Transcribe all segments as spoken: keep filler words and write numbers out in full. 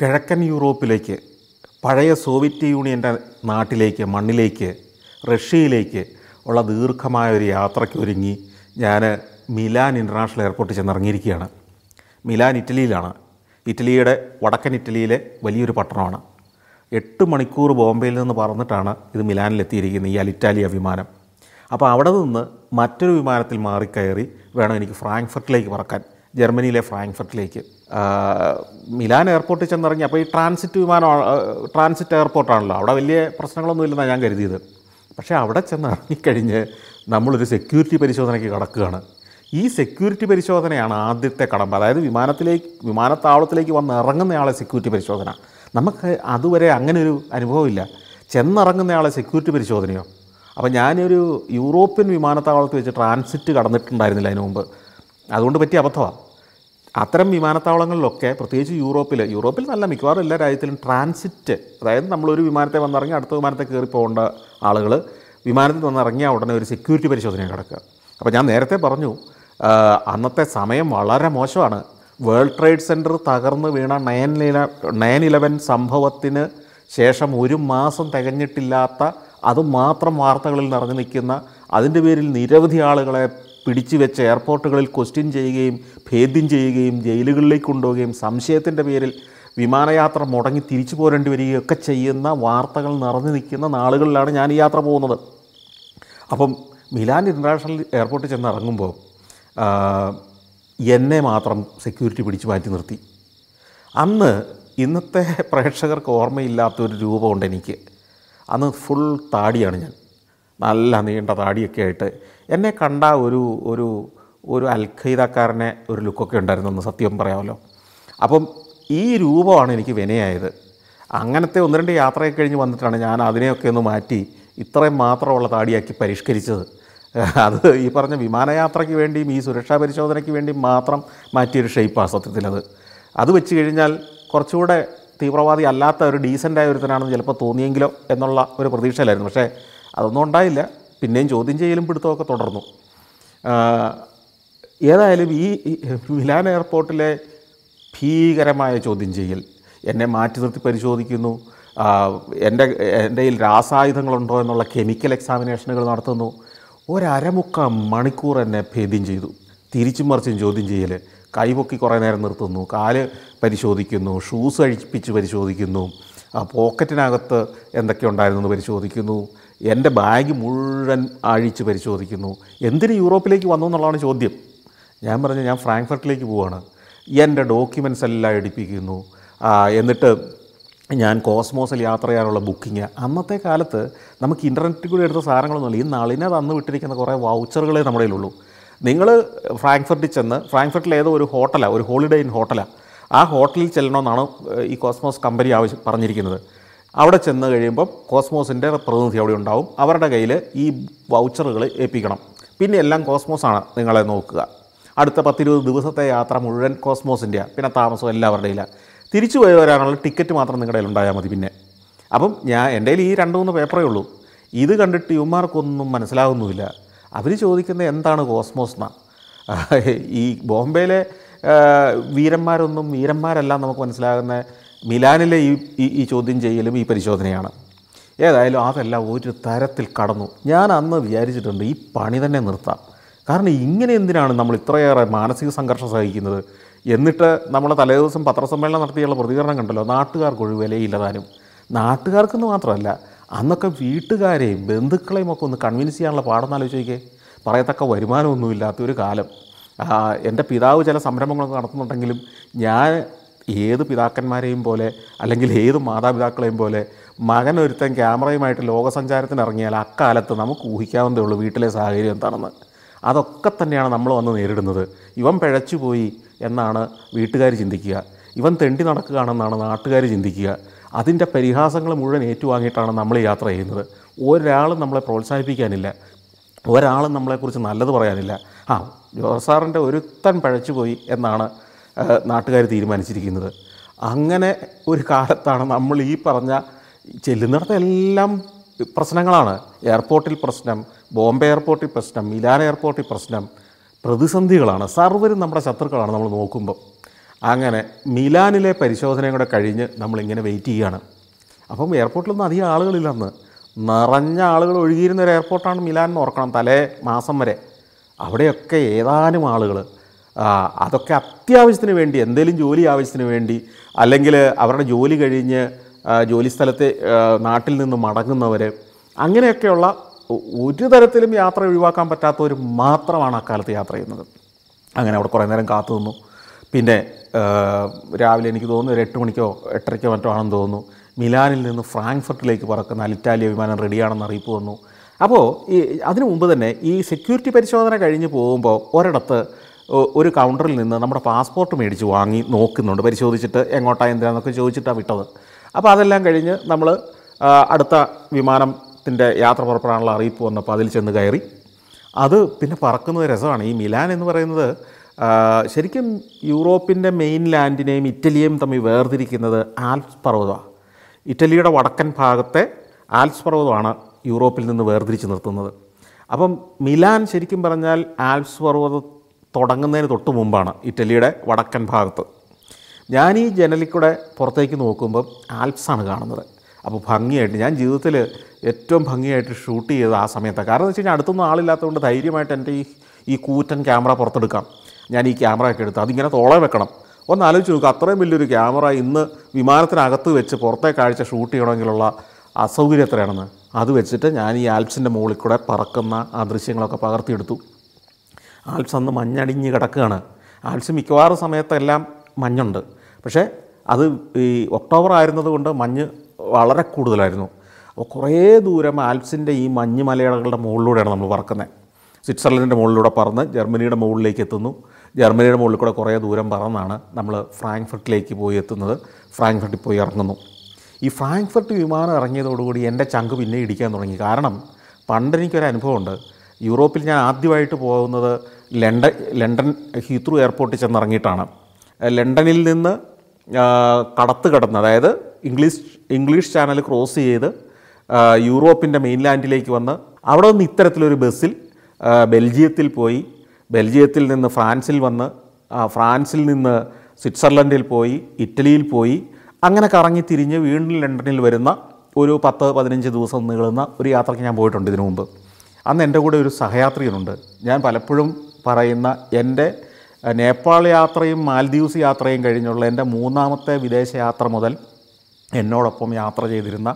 കിഴക്കൻ യൂറോപ്പിലേക്ക്, പഴയ സോവിയറ്റ് യൂണിയൻ്റെ നാട്ടിലേക്ക്, മണ്ണിലേക്ക്, റഷ്യയിലേക്ക് ഉള്ള ദീർഘമായ ഒരു യാത്രയ്ക്ക് ഒരുങ്ങി ഞാൻ മിലാൻ ഇൻ്റർനാഷണൽ എയർപോർട്ടിൽ ചെന്നിറങ്ങിയിരിക്കുകയാണ്. മിലാൻ ഇറ്റലിയിലാണ്. ഇറ്റലിയുടെ വടക്കൻ ഇറ്റലിയിലെ വലിയൊരു പട്ടണമാണ്. എട്ട് മണിക്കൂർ ബോംബെയിൽ നിന്ന് പറന്നിട്ടാണ് ഇത് മിലാനിലെത്തിയിരിക്കുന്നത്, ഈ അലിറ്റാലിയ വിമാനം. അപ്പോൾ അവിടെ നിന്ന് മറ്റൊരു വിമാനത്തിൽ മാറിക്കയറി വേണം എനിക്ക് ഫ്രാങ്ക്ഫർട്ടിലേക്ക് പറക്കാൻ, ജർമ്മനിയിലെ ഫ്രാങ്ക്ഫർട്ടിലേക്ക്. മിലാൻ എയർപോർട്ടിൽ ചെന്നിറങ്ങി. അപ്പോൾ ഈ ട്രാൻസിറ്റ് വിമാനം, ട്രാൻസിറ്റ് എയർപോർട്ടാണല്ലോ, അവിടെ വലിയ പ്രശ്നങ്ങളൊന്നും ഇല്ലെന്നാണ് ഞാൻ കരുതിയത്. പക്ഷേ അവിടെ ചെന്നിറങ്ങിക്കഴിഞ്ഞ് നമ്മളൊരു സെക്യൂരിറ്റി പരിശോധനയ്ക്ക് കടക്കുകയാണ്. ഈ സെക്യൂരിറ്റി പരിശോധനയാണ് ആദ്യത്തെ കടമ്പ. അതായത് വിമാനത്തിലേക്ക്, വിമാനത്താവളത്തിലേക്ക് വന്നിറങ്ങുന്നയാളെ സെക്യൂരിറ്റി പരിശോധന. നമുക്ക് അതുവരെ അങ്ങനെ ഒരു അനുഭവമില്ല. ചെന്നിറങ്ങുന്നയാളെ സെക്യൂരിറ്റി പരിശോധനയോ? അപ്പോൾ ഞാനൊരു യൂറോപ്യൻ വിമാനത്താവളത്തിൽ വെച്ച് ട്രാൻസിറ്റ് കടന്നിട്ടുണ്ടായിരുന്നില്ല അതിന് മുമ്പ്. അതുകൊണ്ട് പറ്റിയ അബദ്ധമാണ്. അത്തരം വിമാനത്താവളങ്ങളിലൊക്കെ, പ്രത്യേകിച്ച് യൂറോപ്പിൽ യൂറോപ്പിൽ നല്ല മിക്കവാറും എല്ലാ രാജ്യത്തിലും ട്രാൻസിറ്റ്, അതായത് നമ്മളൊരു വിമാനത്തെ വന്നിറങ്ങി അടുത്ത വിമാനത്തെ കയറി പോകേണ്ട ആളുകൾ വിമാനത്തിൽ വന്നിറങ്ങിയാൽ ഉടനെ ഒരു സെക്യൂരിറ്റി പരിശോധന നടക്കുക. അപ്പോൾ ഞാൻ നേരത്തെ പറഞ്ഞു, അന്നത്തെ സമയം വളരെ മോശമാണ്. വേൾഡ് ട്രേഡ് സെൻറ്റർ തകർന്ന് വീണ നയൻ നയൻ ഇലവൻ സംഭവത്തിന് ശേഷം ഒരു മാസം തികഞ്ഞിട്ടില്ലാത്ത, അതുമാത്രം വാർത്തകളിൽ നിറഞ്ഞു നിൽക്കുന്ന, അതിൻ്റെ പേരിൽ നിരവധി ആളുകളെ പിടിച്ചു വെച്ച് എയർപോർട്ടുകളിൽ ക്വസ്റ്റ്യൻ ചെയ്യുകയും ഭേദ്യം ചെയ്യുകയും ജയിലുകളിലേക്ക് കൊണ്ടുപോവുകയും സംശയത്തിൻ്റെ പേരിൽ വിമാനയാത്ര മുടങ്ങി തിരിച്ചു പോരേണ്ടി വരികയൊക്കെ ചെയ്യുന്ന വാർത്തകൾ നിറഞ്ഞു നിൽക്കുന്ന നാളുകളിലാണ് ഞാൻ ഈ യാത്ര പോകുന്നത്. അപ്പം മിലാൻ ഇൻ്റർനാഷണൽ എയർപോർട്ടിൽ ചെന്ന് ഇറങ്ങുമ്പോൾ എന്നെ മാത്രം സെക്യൂരിറ്റി പിടിച്ചു മാറ്റി നിർത്തി. അന്ന് ഇന്നത്തെ പ്രേക്ഷകർക്ക് ഓർമ്മയില്ലാത്തൊരു രൂപമുണ്ട് എനിക്ക്. അന്ന് ഫുൾ താടിയാണ് ഞാൻ, നല്ല നീണ്ട താടിയൊക്കെ ആയിട്ട്. എന്നെ കണ്ട ഒരു ഒരു ഒരു അൽഖയ്ദക്കാരനെ ഒരു ലുക്കൊക്കെ ഉണ്ടായിരുന്നെന്ന് സത്യം പറയാമല്ലോ. അപ്പം ഈ രൂപമാണ് എനിക്ക് വിനയായത്. അങ്ങനത്തെ ഒന്ന് രണ്ട് യാത്രയൊക്കെ കഴിഞ്ഞ് വന്നിട്ടാണ് ഞാൻ അതിനെയൊക്കെ ഒന്ന് മാറ്റി ഇത്രയും മാത്രമുള്ള താടിയാക്കി പരിഷ്കരിച്ചത്. അത് ഈ പറഞ്ഞ വിമാനയാത്രയ്ക്ക് വേണ്ടിയും ഈ സുരക്ഷാ പരിശോധനയ്ക്ക് വേണ്ടിയും മാത്രം മാറ്റിയൊരു ഷേപ്പാണ് സത്യത്തിലത്. അത് വെച്ച് കഴിഞ്ഞാൽ കുറച്ചുകൂടെ തീവ്രവാദി അല്ലാത്ത ഒരു ഡീസൻ്റായ ഒരുത്തനാണെന്ന് ചിലപ്പോൾ തോന്നിയെങ്കിലോ എന്നുള്ള ഒരു പ്രതീക്ഷയിലായിരുന്നു. പക്ഷേ അതൊന്നും ഉണ്ടായില്ല. പിന്നെയും ചോദ്യം ചെയ്യലും പിടുത്തമൊക്കെ തുടർന്നു. ഏതായാലും ഈ മിലാൻ എയർപോർട്ടിലെ ഭീകരമായ ചോദ്യം ചെയ്യൽ, എന്നെ മാറ്റി നിർത്തി പരിശോധിക്കുന്നു, എൻ്റെ എൻ്റെ കയ്യിൽ രാസായുധങ്ങളുണ്ടോ എന്നുള്ള കെമിക്കൽ എക്സാമിനേഷനുകൾ നടത്തുന്നു. ഒരരമുക്കാൽ മണിക്കൂർ എന്നെ ഭേദ്യം ചെയ്തു. തിരിച്ചും മറിച്ചും ചോദ്യം ചെയ്യൽ, കൈപൊക്കി കുറേ നേരം നിർത്തുന്നു, കാല് പരിശോധിക്കുന്നു, ഷൂസ് അഴിപ്പിച്ച് പരിശോധിക്കുന്നു, പോക്കറ്റിനകത്ത് എന്തൊക്കെ ഉണ്ടായിരുന്നു എന്ന് പരിശോധിക്കുന്നു, എൻ്റെ ബാഗ് മുഴുവൻ അഴിച്ച് പരിശോധിക്കുന്നു. എന്തിന് യൂറോപ്പിലേക്ക് വന്നു എന്നുള്ളതാണ് ചോദ്യം. ഞാൻ പറഞ്ഞു ഞാൻ ഫ്രാങ്ക്ഫർട്ടിലേക്ക് പോവുകയാണ്. എൻ്റെ ഡോക്യുമെൻറ്റ്സ് എല്ലാം എടുപ്പിക്കുന്നു. എന്നിട്ട് ഞാൻ കോസ്മോസിൽ യാത്ര ചെയ്യാനുള്ള ബുക്കിങ്. അന്നത്തെ കാലത്ത് നമുക്ക് ഇൻ്റർനെറ്റിൽ കൂടി എടുത്ത സാധനങ്ങളൊന്നുമില്ല. ഈ നളിനെ തന്നു വിട്ടിരിക്കുന്ന കുറേ വൗച്ചറുകളെ നമ്മുടെ കയ്യിലുള്ളൂ. നിങ്ങൾ ഫ്രാങ്ക്ഫർട്ടിൽ ചെന്ന്, ഫ്രാങ്ക്ഫർട്ടിൽ ഏതോ ഒരു ഹോട്ടലാണ്, ഒരു ഹോളിഡേ ഇൻ ഹോട്ടലാണ്, ആ ഹോട്ടലിൽ ചെല്ലണമെന്നാണ് ഈ കോസ്മോസ് കമ്പനി ആവശ്യം പറഞ്ഞിരിക്കുന്നത്. അവിടെ ചെന്ന് കഴിയുമ്പം കോസ്മോസിൻ്റെ പ്രതിനിധി അവിടെ ഉണ്ടാവും. അവരുടെ കയ്യിൽ ഈ വൗച്ചറുകൾ ഏൽപ്പിക്കണം. പിന്നെ എല്ലാം കോസ്മോസാണ് നിങ്ങളെ നോക്കുക. അടുത്ത പത്തിരുപത് ദിവസത്തെ യാത്ര മുഴുവൻ കോസ്മോസിൻ്റെയാണ്. പിന്നെ താമസം എല്ലാവരുടെയില്ല. തിരിച്ചു പോയി വരാനുള്ള ടിക്കറ്റ് മാത്രം നിങ്ങളുടെ കയ്യിൽ ഉണ്ടായാൽ മതി. പിന്നെ അപ്പം ഞാൻ എൻ്റെ കയ്യിൽ ഈ രണ്ട് മൂന്ന് പേപ്പറേ ഉള്ളൂ. ഇത് കണ്ടിട്ട് ഇവന്മാർക്കൊന്നും മനസ്സിലാവുന്നുമില്ല. അവർ ചോദിക്കുന്നത് എന്താണ് കോസ്മോസ് എന്നാണ്. ഈ ബോംബെയിലെ വീരന്മാരൊന്നും വീരന്മാരെല്ലാം നമുക്ക് മനസ്സിലാകുന്ന മിലാനിലെ ഈ ഈ ചോദ്യം ചെയ്യലും ഈ പരിശോധനയാണ്. ഏതായാലും അതെല്ലാം ഒരു തരത്തിൽ കടന്നു. ഞാൻ അന്ന് വിചാരിച്ചിട്ടുണ്ട് ഈ പണി തന്നെ നിർത്താം. കാരണം ഇങ്ങനെ എന്തിനാണ് നമ്മൾ ഇത്രയേറെ മാനസിക സംഘർഷം സഹിക്കുന്നത്? എന്നിട്ട് നമ്മൾ തലേദിവസം പത്രസമ്മേളനം നടത്തിയുള്ള പ്രതികരണം കണ്ടല്ലോ, നാട്ടുകാർക്ക് ഒരു വിലയില്ലതാനും. നാട്ടുകാർക്കെന്ന് മാത്രമല്ല, അന്നൊക്കെ വീട്ടുകാരെയും ബന്ധുക്കളെയും ഒക്കെ ഒന്ന് കൺവിൻസ് ചെയ്യാനുള്ള പാടെന്നാലോചിച്ച് നോക്കിയേ. പറയത്തക്ക വരുമാനമൊന്നുമില്ലാത്ത ഒരു കാലം. എൻ്റെ പിതാവ് ചില സംരംഭങ്ങളൊക്കെ നടത്തുന്നുണ്ടെങ്കിലും ഞാൻ ഏത് പിതാക്കന്മാരെയും പോലെ അല്ലെങ്കിൽ ഏത് മാതാപിതാക്കളെയും പോലെ മകനൊരുത്തൻ ക്യാമറയുമായിട്ട് ലോകസഞ്ചാരത്തിനിറങ്ങിയാൽ അക്കാലത്ത് നമുക്ക് ഊഹിക്കാവുന്നതേ ഉള്ളൂ വീട്ടിലെ സാഹചര്യം എന്താണെന്ന്. അതൊക്കെ തന്നെയാണ് നമ്മൾ വന്ന് നേരിടുന്നത്. ഇവൻ പിഴച്ചുപോയി എന്നാണ് വീട്ടുകാർ ചിന്തിക്കുക, ഇവൻ തെണ്ടി നടക്കുകയാണെന്നാണ് നാട്ടുകാർ ചിന്തിക്കുക. അതിൻ്റെ പരിഹാസങ്ങൾ മുഴുവൻ ഏറ്റുവാങ്ങിയിട്ടാണ് നമ്മൾ യാത്ര ചെയ്യുന്നത്. ഒരാളും നമ്മളെ പ്രോത്സാഹിപ്പിക്കാനില്ല, ഒരാളും നമ്മളെക്കുറിച്ച് നല്ലത് പറയാനില്ല. ആ ജോർജ് സാറിൻ്റെ ഒരുത്തൻ പഴച്ചുപോയി എന്നാണ് നാട്ടുകാർ തീരുമാനിച്ചിരിക്കുന്നത്. അങ്ങനെ ഒരു കാലത്താണ് നമ്മൾ ഈ പറഞ്ഞ ചെല്ലുന്നിടത്തെല്ലാം പ്രശ്നങ്ങളാണ്. എയർപോർട്ടിൽ പ്രശ്നം, ബോംബെ എയർപോർട്ടിൽ പ്രശ്നം, മിലാൻ എയർപോർട്ടിൽ പ്രശ്നം, പ്രതിസന്ധികളാണ്. സർവരും നമ്മുടെ ശത്രുക്കളാണ് നമ്മൾ നോക്കുമ്പോൾ. അങ്ങനെ മിലാനിലെ പരിശോധനയും കൂടെ കഴിഞ്ഞ് നമ്മളിങ്ങനെ വെയിറ്റ് ചെയ്യുകയാണ്. അപ്പം എയർപോർട്ടിലൊന്നും അധികം ആളുകളില്ലെന്ന്, നിറഞ്ഞ ആളുകൾ ഒഴുകിയിരുന്ന ഒരു എയർപോർട്ടാണ് മിലാൻ എന്ന് ഓർക്കണം. തലേ മാസം വരെ അവിടെയൊക്കെ ഏതാനും ആളുകൾ, അതൊക്കെ അത്യാവശ്യത്തിന് വേണ്ടി, എന്തെങ്കിലും ജോലി ആവശ്യത്തിന് വേണ്ടി, അല്ലെങ്കിൽ അവരുടെ ജോലി കഴിഞ്ഞ് ജോലി സ്ഥലത്തെ നാട്ടിൽ നിന്ന് മടങ്ങുന്നവർ, അങ്ങനെയൊക്കെയുള്ള ഒരു തരത്തിലും യാത്ര ഒഴിവാക്കാൻ പറ്റാത്തവർ മാത്രമാണ് അക്കാലത്ത് യാത്ര ചെയ്യുന്നത്. അങ്ങനെ അവിടെ കുറേ നേരം കാത്തു നിന്നു. പിന്നെ രാവിലെ എനിക്ക് തോന്നുന്നു ഒരു എട്ട് മണിക്കോ എട്ടരയ്ക്കോ മറ്റോ ആണെന്ന് തോന്നുന്നു, മിലാനിൽ നിന്ന് ഫ്രാങ്ക്ഫർട്ടിലേക്ക് പറക്കുന്ന അലിറ്റാലിയ വിമാനം റെഡിയാണെന്ന് അറിയിപ്പ് വന്നു. അപ്പോൾ ഈ അതിനു മുമ്പ് തന്നെ ഈ സെക്യൂരിറ്റി പരിശോധന കഴിഞ്ഞ് പോകുമ്പോൾ ഒരിടത്ത് ഒരു കൗണ്ടറിൽ നിന്ന് നമ്മുടെ പാസ്പോർട്ട് മേടിച്ച് വാങ്ങി നോക്കുന്നുണ്ട്, പരിശോധിച്ചിട്ട് എങ്ങോട്ടാണ് എന്തിനാന്നൊക്കെ ചോദിച്ചിട്ടാണ് വിട്ടത്. അപ്പോൾ അതെല്ലാം കഴിഞ്ഞ് നമ്മൾ അടുത്ത വിമാനത്തിൻ്റെ യാത്ര പുറപ്പെടാനുള്ള അറിയിപ്പ് വന്നപ്പോൾ അതിൽ ചെന്ന് കയറി. അത് പിന്നെ പറക്കുന്നത് രസമാണ്. ഈ മിലാൻ എന്ന് പറയുന്നത് ശരിക്കും യൂറോപ്പിൻ്റെ മെയിൻ ലാൻഡിനെയും ഇറ്റലിയെയും തമ്മിൽ വേർതിരിക്കുന്നത് ആൽപ്സ് പർവ്വതമാണ്. ഇറ്റലിയുടെ വടക്കൻ ഭാഗത്തെ ആൽപ്സ് പർവ്വതമാണ് യൂറോപ്പിൽ നിന്ന് വേർതിരിച്ച് നിർത്തുന്നത്. അപ്പം മിലാൻ ശരിക്കും പറഞ്ഞാൽ ആൽപ്സ് പർവ്വതം തുടങ്ങുന്നതിന് തൊട്ട് മുമ്പാണ്, ഇറ്റലിയുടെ വടക്കൻ ഭാഗത്ത്. ഞാനീ ജനലിൽ കൂടെ പുറത്തേക്ക് നോക്കുമ്പം ആൽപ്സാണ് കാണുന്നത്. അപ്പോൾ ഭംഗിയായിട്ട്, ഞാൻ ജീവിതത്തിൽ ഏറ്റവും ഭംഗിയായിട്ട് ഷൂട്ട് ചെയ്തത് ആ സമയത്താണ്. കാരണം എന്ന് വെച്ച് കഴിഞ്ഞാൽ അടുത്തൊന്നും ആളില്ലാത്തതുകൊണ്ട് ധൈര്യമായിട്ട് എൻ്റെ ഈ ഈ കൂറ്റൻ ക്യാമറ പുറത്തെടുക്കാം. ഞാൻ ഈ ക്യാമറ ഒക്കെ എടുത്ത് അതിങ്ങനെ തോളെ വെക്കണം. ഒന്ന് ആലോചിച്ച് നോക്കുക, അത്രയും വലിയൊരു ക്യാമറ ഇന്ന് വിമാനത്തിനകത്ത് വെച്ച് പുറത്തെ കാഴ്ച ഷൂട്ട് ചെയ്യണമെങ്കിലുള്ള അസൗകര്യം എത്രയാണെന്ന്. അത് വെച്ചിട്ട് ഞാൻ ഈ ആൽപ്സിൻ്റെ മുകളിൽ കൂടെ പറക്കുന്ന ആ ദൃശ്യങ്ങളൊക്കെ പകർത്തിയെടുത്തു. ആൽപ്സ് അന്ന് മഞ്ഞടിഞ്ഞ് കിടക്കുകയാണ്. ആൽപ്സ് മിക്കവാറും സമയത്തെല്ലാം മഞ്ഞുണ്ട്, പക്ഷേ അത് ഈ ഒക്ടോബർ ആയിരുന്നതുകൊണ്ട് മഞ്ഞ് വളരെ കൂടുതലായിരുന്നു. അപ്പോൾ കുറേ ദൂരം ആൽപ്സിൻ്റെ ഈ മഞ്ഞ് മലയടകളുടെ മുകളിലൂടെയാണ് നമ്മൾ പറക്കുന്നത്. സ്വിറ്റ്സർലൻഡിൻ്റെ മുകളിലൂടെ പറന്ന് ജർമ്മനിയുടെ മുകളിലേക്ക് എത്തുന്നു. ജർമ്മനിയുടെ മുകളിൽ കൂടെ കുറേ ദൂരം പറന്നാണ് നമ്മൾ ഫ്രാങ്ക്ഫർട്ടിലേക്ക് പോയി എത്തുന്നത്. ഫ്രാങ്ക്ഫർട്ടിൽ പോയി ഇറങ്ങുന്നു. ഈ ഫ്രാങ്ക്ഫർട്ട് വിമാനം ഇറങ്ങിയതോടുകൂടി എൻ്റെ ചങ്ക് പിന്നെ ഇടിക്കാൻ തുടങ്ങി. കാരണം പണ്ടെനിക്കൊരു അനുഭവമുണ്ട്. യൂറോപ്പിൽ ഞാൻ ആദ്യമായിട്ട് പോകുന്നത് ലണ്ടൻ ലണ്ടൻ ഹീത്രൂ എയർപോർട്ടിൽ ചെന്നിറങ്ങിയിട്ടാണ്. ലണ്ടനിൽ നിന്ന് കടത്ത് കടന്ന്, അതായത് ഇംഗ്ലീഷ് ഇംഗ്ലീഷ് ചാനൽ ക്രോസ് ചെയ്ത് യൂറോപ്പിൻ്റെ മെയിൻലാൻഡിലേക്ക് വന്ന് അവിടെ നിന്ന് ഇത്തരത്തിലൊരു ബസ്സിൽ ബെൽജിയത്തിൽ പോയി, ബെൽജിയത്തിൽ നിന്ന് ഫ്രാൻസിൽ വന്ന്, ഫ്രാൻസിൽ നിന്ന് സ്വിറ്റ്സർലൻഡിൽ പോയി, ഇറ്റലിയിൽ പോയി, അങ്ങനെ കറങ്ങി തിരിഞ്ഞ് വീണ്ടും ലണ്ടനിൽ വരുന്ന ഒരു പത്ത് പതിനഞ്ച് ദിവസം നീളുന്ന ഒരു യാത്രയ്ക്ക് ഞാൻ പോയിട്ടുണ്ട് ഇതിനു മുമ്പ്. അന്ന് എൻ്റെ കൂടെ ഒരു സഹയാത്രികനുണ്ട്. ഞാൻ പലപ്പോഴും പറയുന്ന എൻ്റെ നേപ്പാൾ യാത്രയും മാൽദീവ്സ് യാത്രയും കഴിഞ്ഞുള്ള എൻ്റെ മൂന്നാമത്തെ വിദേശയാത്ര മുതൽ എന്നോടൊപ്പം യാത്ര ചെയ്തിരുന്ന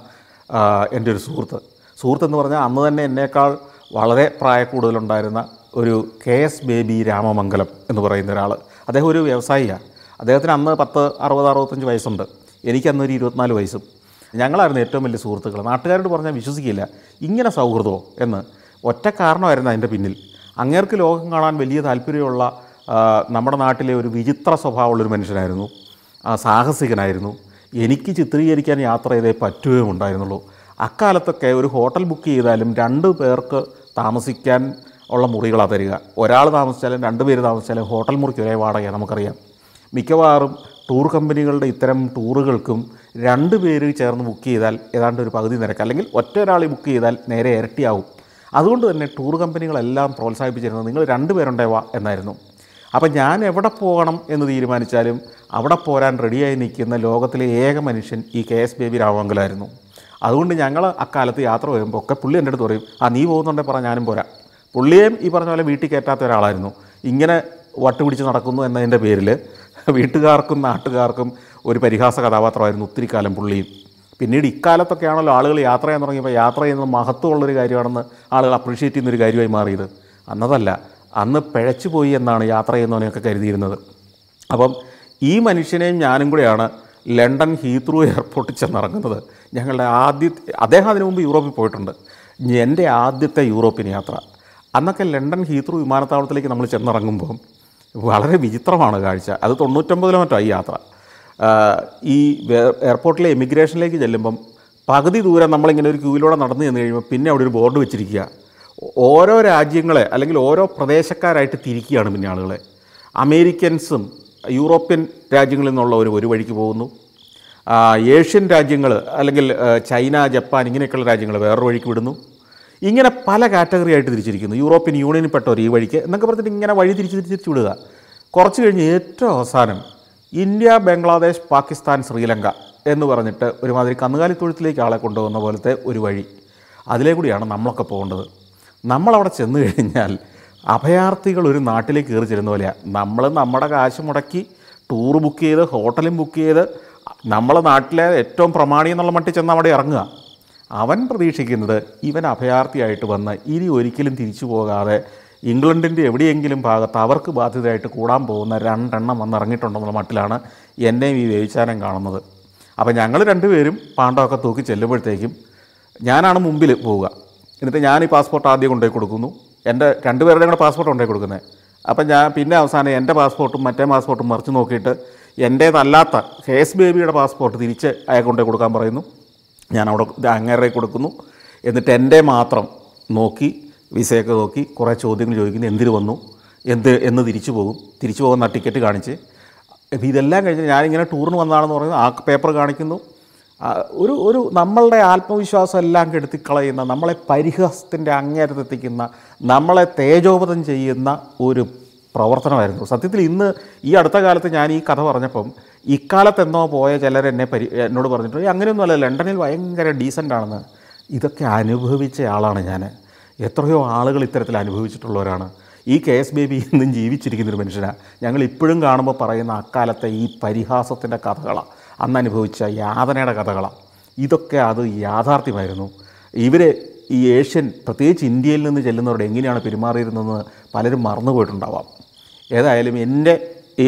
എൻ്റെ ഒരു സുഹൃത്ത് സുഹൃത്തെന്ന് പറഞ്ഞാൽ അന്ന് തന്നെ എന്നേക്കാൾ വളരെ പ്രായക്കൂടുതലുണ്ടായിരുന്ന ഒരു കെ എസ് ബേബി രാമമംഗലം എന്ന് പറയുന്ന ഒരാൾ. അദ്ദേഹം ഒരു വ്യവസായിയാണ്. അദ്ദേഹത്തിന് അന്ന് പത്ത് അറുപത് അറുപത്തഞ്ച് വയസ്സുണ്ട്. എനിക്കന്നൊരു ഇരുപത്തിനാല് വയസ്സും. ഞങ്ങളായിരുന്നു ഏറ്റവും വലിയ സുഹൃത്തുക്കൾ. നാട്ടുകാരോട് പറഞ്ഞാൽ വിശ്വസിക്കില്ല ഇങ്ങനെ സൗഹൃദമോ എന്ന്. ഒറ്റ കാരണമായിരുന്നു അതിൻ്റെ പിന്നിൽ, അങ്ങേർക്ക് ലോകം കാണാൻ വലിയ താല്പര്യമുള്ള, നമ്മുടെ നാട്ടിലെ ഒരു വിചിത്ര സ്വഭാവമുള്ളൊരു മനുഷ്യനായിരുന്നു, സാഹസികനായിരുന്നു. എനിക്ക് ചിത്രീകരിക്കാൻ യാത്ര ചെയ്തേ പറ്റുകയും ഉണ്ടായിരുന്നുള്ളൂ. അക്കാലത്തൊക്കെ ഒരു ഹോട്ടൽ ബുക്ക് ചെയ്താലും രണ്ട് പേർക്ക് താമസിക്കാൻ ഉള്ള മുറികളാണ് തരിക. ഒരാൾ താമസിച്ചാലും രണ്ട് പേര് താമസിച്ചാലും ഹോട്ടൽ മുറിക്ക് ഒരേ വാടകയാണ്, നമുക്കറിയാം. മിക്കവാറും ടൂർ കമ്പനികളുടെ ഇത്തരം ടൂറുകൾക്കും രണ്ട് പേര് ചേർന്ന് ബുക്ക് ചെയ്താൽ ഏതാണ്ട് ഒരു പകുതി നിരക്ക്, അല്ലെങ്കിൽ ഒറ്റ ഒരാളെ ബുക്ക് ചെയ്താൽ നേരെ ഇരട്ടിയാവും. അതുകൊണ്ട് തന്നെ ടൂർ കമ്പനികളെല്ലാം പ്രോത്സാഹിപ്പിച്ചിരുന്നത് നിങ്ങൾ രണ്ട് പേരുണ്ടേ വാ എന്നായിരുന്നു. അപ്പം ഞാൻ എവിടെ പോകണം എന്ന് തീരുമാനിച്ചാലും അവിടെ പോരാൻ റെഡിയായി നിൽക്കുന്ന ലോകത്തിലെ ഏക മനുഷ്യൻ ഈ കെ എസ് ബേബി രാമമംഗലായിരുന്നു. അതുകൊണ്ട് ഞങ്ങൾ അക്കാലത്ത് യാത്ര വരുമ്പോൾ ഒക്കെ പുള്ളി എൻ്റെ അടുത്ത് പറയും, ആ നീ പോകുന്നുണ്ടെങ്കിൽ പറഞ്ഞാൽ ഞാനും പോരാ. പുള്ളിയേയും ഈ പറഞ്ഞ പോലെ വീട്ടിൽ കയറ്റാത്ത ഒരാളായിരുന്നു. ഇങ്ങനെ വട്ടുപിടിച്ച് നടക്കുന്നു എന്നതിൻ്റെ പേരിൽ വീട്ടുകാർക്കും നാട്ടുകാർക്കും ഒരു പരിഹാസ കഥാപാത്രമായിരുന്നു ഒത്തിരി കാലം പുള്ളിയും. പിന്നീട് ഇക്കാലത്തൊക്കെയാണല്ലോ ആളുകൾ യാത്ര ചെയ്യാൻ തുടങ്ങിയപ്പോൾ യാത്ര ചെയ്യുന്നത് മഹത്വമുള്ളൊരു കാര്യമാണെന്ന് ആളുകൾ അപ്രീഷിയേറ്റ് ചെയ്യുന്നൊരു കാര്യമായി മാറിയത്. അന്നതല്ല, അന്ന് പിഴച്ചു പോയി എന്നാണ് യാത്ര ചെയ്യുന്നവനെയൊക്കെ കരുതിയിരുന്നത്. അപ്പം ഈ മനുഷ്യനെയും ഞാനും കൂടെയാണ് ലണ്ടൻ ഹീത്രൂ എയർപോർട്ടിൽ ചെന്നിറങ്ങുന്നത്. ഞങ്ങളുടെ ആദ്യ അദ്ദേഹം അതിനു മുമ്പ് യൂറോപ്പിൽ പോയിട്ടുണ്ട്. എൻ്റെ ആദ്യത്തെ യൂറോപ്യൻ യാത്ര. അന്നൊക്കെ ലണ്ടൻ ഹീത്രൂ വിമാനത്താവളത്തിലേക്ക് നമ്മൾ ചെന്നിറങ്ങുമ്പോൾ വളരെ വിചിത്രമാണ് കാഴ്ച. അത് തൊണ്ണൂറ്റൊമ്പതിലോ മറ്റോ ഈ യാത്ര. ഈ എയർപോർട്ടിലെ എമിഗ്രേഷനിലേക്ക് ചെല്ലുമ്പം പകുതി ദൂരം നമ്മളിങ്ങനെ ഒരു ക്യൂവിലൂടെ നടന്നു ചെന്ന് കഴിയുമ്പോൾ പിന്നെ അവിടെ ഒരു ബോർഡ് വെച്ചിരിക്കുക. ഓരോ രാജ്യങ്ങളെ അല്ലെങ്കിൽ ഓരോ പ്രദേശക്കാരായിട്ട് തിരിക്കുകയാണ് പിന്നെ ആളുകളെ. അമേരിക്കൻസും യൂറോപ്യൻ രാജ്യങ്ങളിൽ നിന്നുള്ളവർ ഒരു വഴിക്ക് പോകുന്നു, ഏഷ്യൻ രാജ്യങ്ങൾ അല്ലെങ്കിൽ ചൈന, ജപ്പാൻ ഇങ്ങനെയൊക്കെയുള്ള രാജ്യങ്ങൾ വേറൊരു വഴിക്ക് വിടുന്നു. ഇങ്ങനെ പല കാറ്റഗറി ആയിട്ട് തിരിച്ചിരിക്കുന്നു. യൂറോപ്യൻ യൂണിയനിൽപ്പെട്ടവർ ഈ വഴിക്ക് എന്നൊക്കെ പറഞ്ഞിട്ട് ഇങ്ങനെ വഴി തിരിച്ച് തിരിച്ച് വിടുക. കുറച്ച് കഴിഞ്ഞ് ഏറ്റവും അവസാനം ഈ ഇന്ത്യ, ബംഗ്ലാദേശ്, പാകിസ്ഥാൻ, ശ്രീലങ്ക എന്ന് പറഞ്ഞിട്ട് ഒരുമാതിരി കന്നുകാലി തൊഴുത്തിലേക്ക് ആളെ കൊണ്ടുപോകുന്ന പോലത്തെ ഒരു വഴി, അതിലേ കൂടിയാണ് നമ്മളൊക്കെ പോകേണ്ടത്. നമ്മളവിടെ ചെന്ന് കഴിഞ്ഞാൽ അഭയാർത്ഥികൾ ഒരു നാട്ടിലേക്ക് കയറി ചെല്ലുന്ന പോലെയാണ്. നമ്മൾ നമ്മുടെ കാശ് മുടക്കി ടൂർ ബുക്ക് ചെയ്ത് ഹോട്ടലും ബുക്ക് ചെയ്ത് നമ്മളെ നാട്ടിലെ ഏറ്റവും പ്രമാണി എന്നുള്ള മട്ടിൽ ചെന്ന് അവിടെ ഇറങ്ങുക. അവൻ പ്രതീക്ഷിക്കുന്നത് ഇവൻ അഭയാർത്ഥിയായിട്ട് വന്ന് ഇനി ഒരിക്കലും തിരിച്ചു പോകാതെ ഇംഗ്ലണ്ടിൻ്റെ എവിടെയെങ്കിലും ഭാഗത്ത് അവർക്ക് ബാധ്യതയായിട്ട് കൂടാൻ പോകുന്ന രണ്ടെണ്ണം വന്നിറങ്ങിയിട്ടുണ്ടെന്നുള്ള മട്ടിലാണ് എന്നെയും ഈ വേവിച്ചാനം കാണുന്നത്. അപ്പോൾ ഞങ്ങൾ രണ്ടുപേരും പാണ്ടമൊക്കെ തൂക്കി ചെല്ലുമ്പോഴത്തേക്കും ഞാനാണ് മുമ്പിൽ പോവുക. എന്നിട്ട് ഞാൻ ഈ പാസ്പോർട്ട് ആദ്യം കൊണ്ടുപോയി കൊടുക്കുന്നു, എൻ്റെ രണ്ടുപേരുടെയും കൂടെ പാസ്പോർട്ട് കൊണ്ടുപോയി കൊടുക്കുന്നത്. അപ്പം ഞാൻ പിന്നെ അവസാനം എൻ്റെ പാസ്പോർട്ടും മറ്റേ പാസ്പോർട്ടും മറിച്ച് നോക്കിയിട്ട് എൻ്റേതല്ലാത്ത കെ എസ് ബേബിയുടെ പാസ്പോർട്ട് തിരിച്ച് അയാൾ കൊണ്ടുപോയി കൊടുക്കാൻ പറയുന്നു. ഞാൻ അവിടെ അങ്ങേറെ കൊടുക്കുന്നു. എന്നിട്ട് എൻ്റെ മാത്രം നോക്കി, വിസയൊക്കെ നോക്കി കുറേ ചോദ്യങ്ങൾ ചോദിക്കുന്നു. എന്തിനു വന്നു, എന്ത് എന്ന് തിരിച്ചു പോകും, തിരിച്ചു പോകുന്ന ടിക്കറ്റ് കാണിച്ച്. അപ്പോൾ ഇതെല്ലാം കഴിഞ്ഞ് ഞാനിങ്ങനെ ടൂറിന് വന്നതാണെന്ന് പറയുന്നത് ആ പേപ്പർ കാണിക്കുന്നു. ഒരു ഒരു നമ്മളുടെ ആത്മവിശ്വാസം എല്ലാം കെടുത്തിക്കളയുന്ന, നമ്മളെ പരിഹാസത്തിൻ്റെ അങ്ങേരത്തെത്തിക്കുന്ന, നമ്മളെ തേജോപതം ചെയ്യുന്ന ഒരു പ്രവർത്തനമായിരുന്നു സത്യത്തിൽ. ഇന്ന് ഈ അടുത്ത കാലത്ത് ഞാൻ ഈ കഥ പറഞ്ഞപ്പം ഇക്കാലത്തെന്നോ പോയ ചിലർ എന്നെ പരി എന്നോട് പറഞ്ഞിട്ടുണ്ട്, അങ്ങനെയൊന്നുമല്ല, ലണ്ടനിൽ ഭയങ്കര ഡീസൻ്റാണെന്ന്. ഇതൊക്കെ അനുഭവിച്ച ആളാണ് ഞാൻ. എത്രയോ ആളുകൾ ഇത്തരത്തിൽ അനുഭവിച്ചിട്ടുള്ളവരാണ്. ഈ കെ എസ് ബേബി ഇന്നും ജീവിച്ചിരിക്കുന്നൊരു മനുഷ്യനാണ്. ഞങ്ങൾ ഇപ്പോഴും കാണുമ്പോൾ പറയുന്ന അക്കാലത്തെ ഈ പരിഹാസത്തിൻ്റെ കഥകളാണ്, അന്ന് അനുഭവിച്ച യാതനയുടെ കഥകളാണ്. ഇതൊക്കെ അത് യാഥാർത്ഥ്യമായിരുന്നു. ഇവർ ഈ ഏഷ്യൻ, പ്രത്യേകിച്ച് ഇന്ത്യയിൽ നിന്ന് ചെല്ലുന്നവരോട് എങ്ങനെയാണ് പെരുമാറിയിരുന്നതെന്ന് പലരും മറന്നുപോയിട്ടുണ്ടാവാം. ഏതായാലും എൻ്റെ ഈ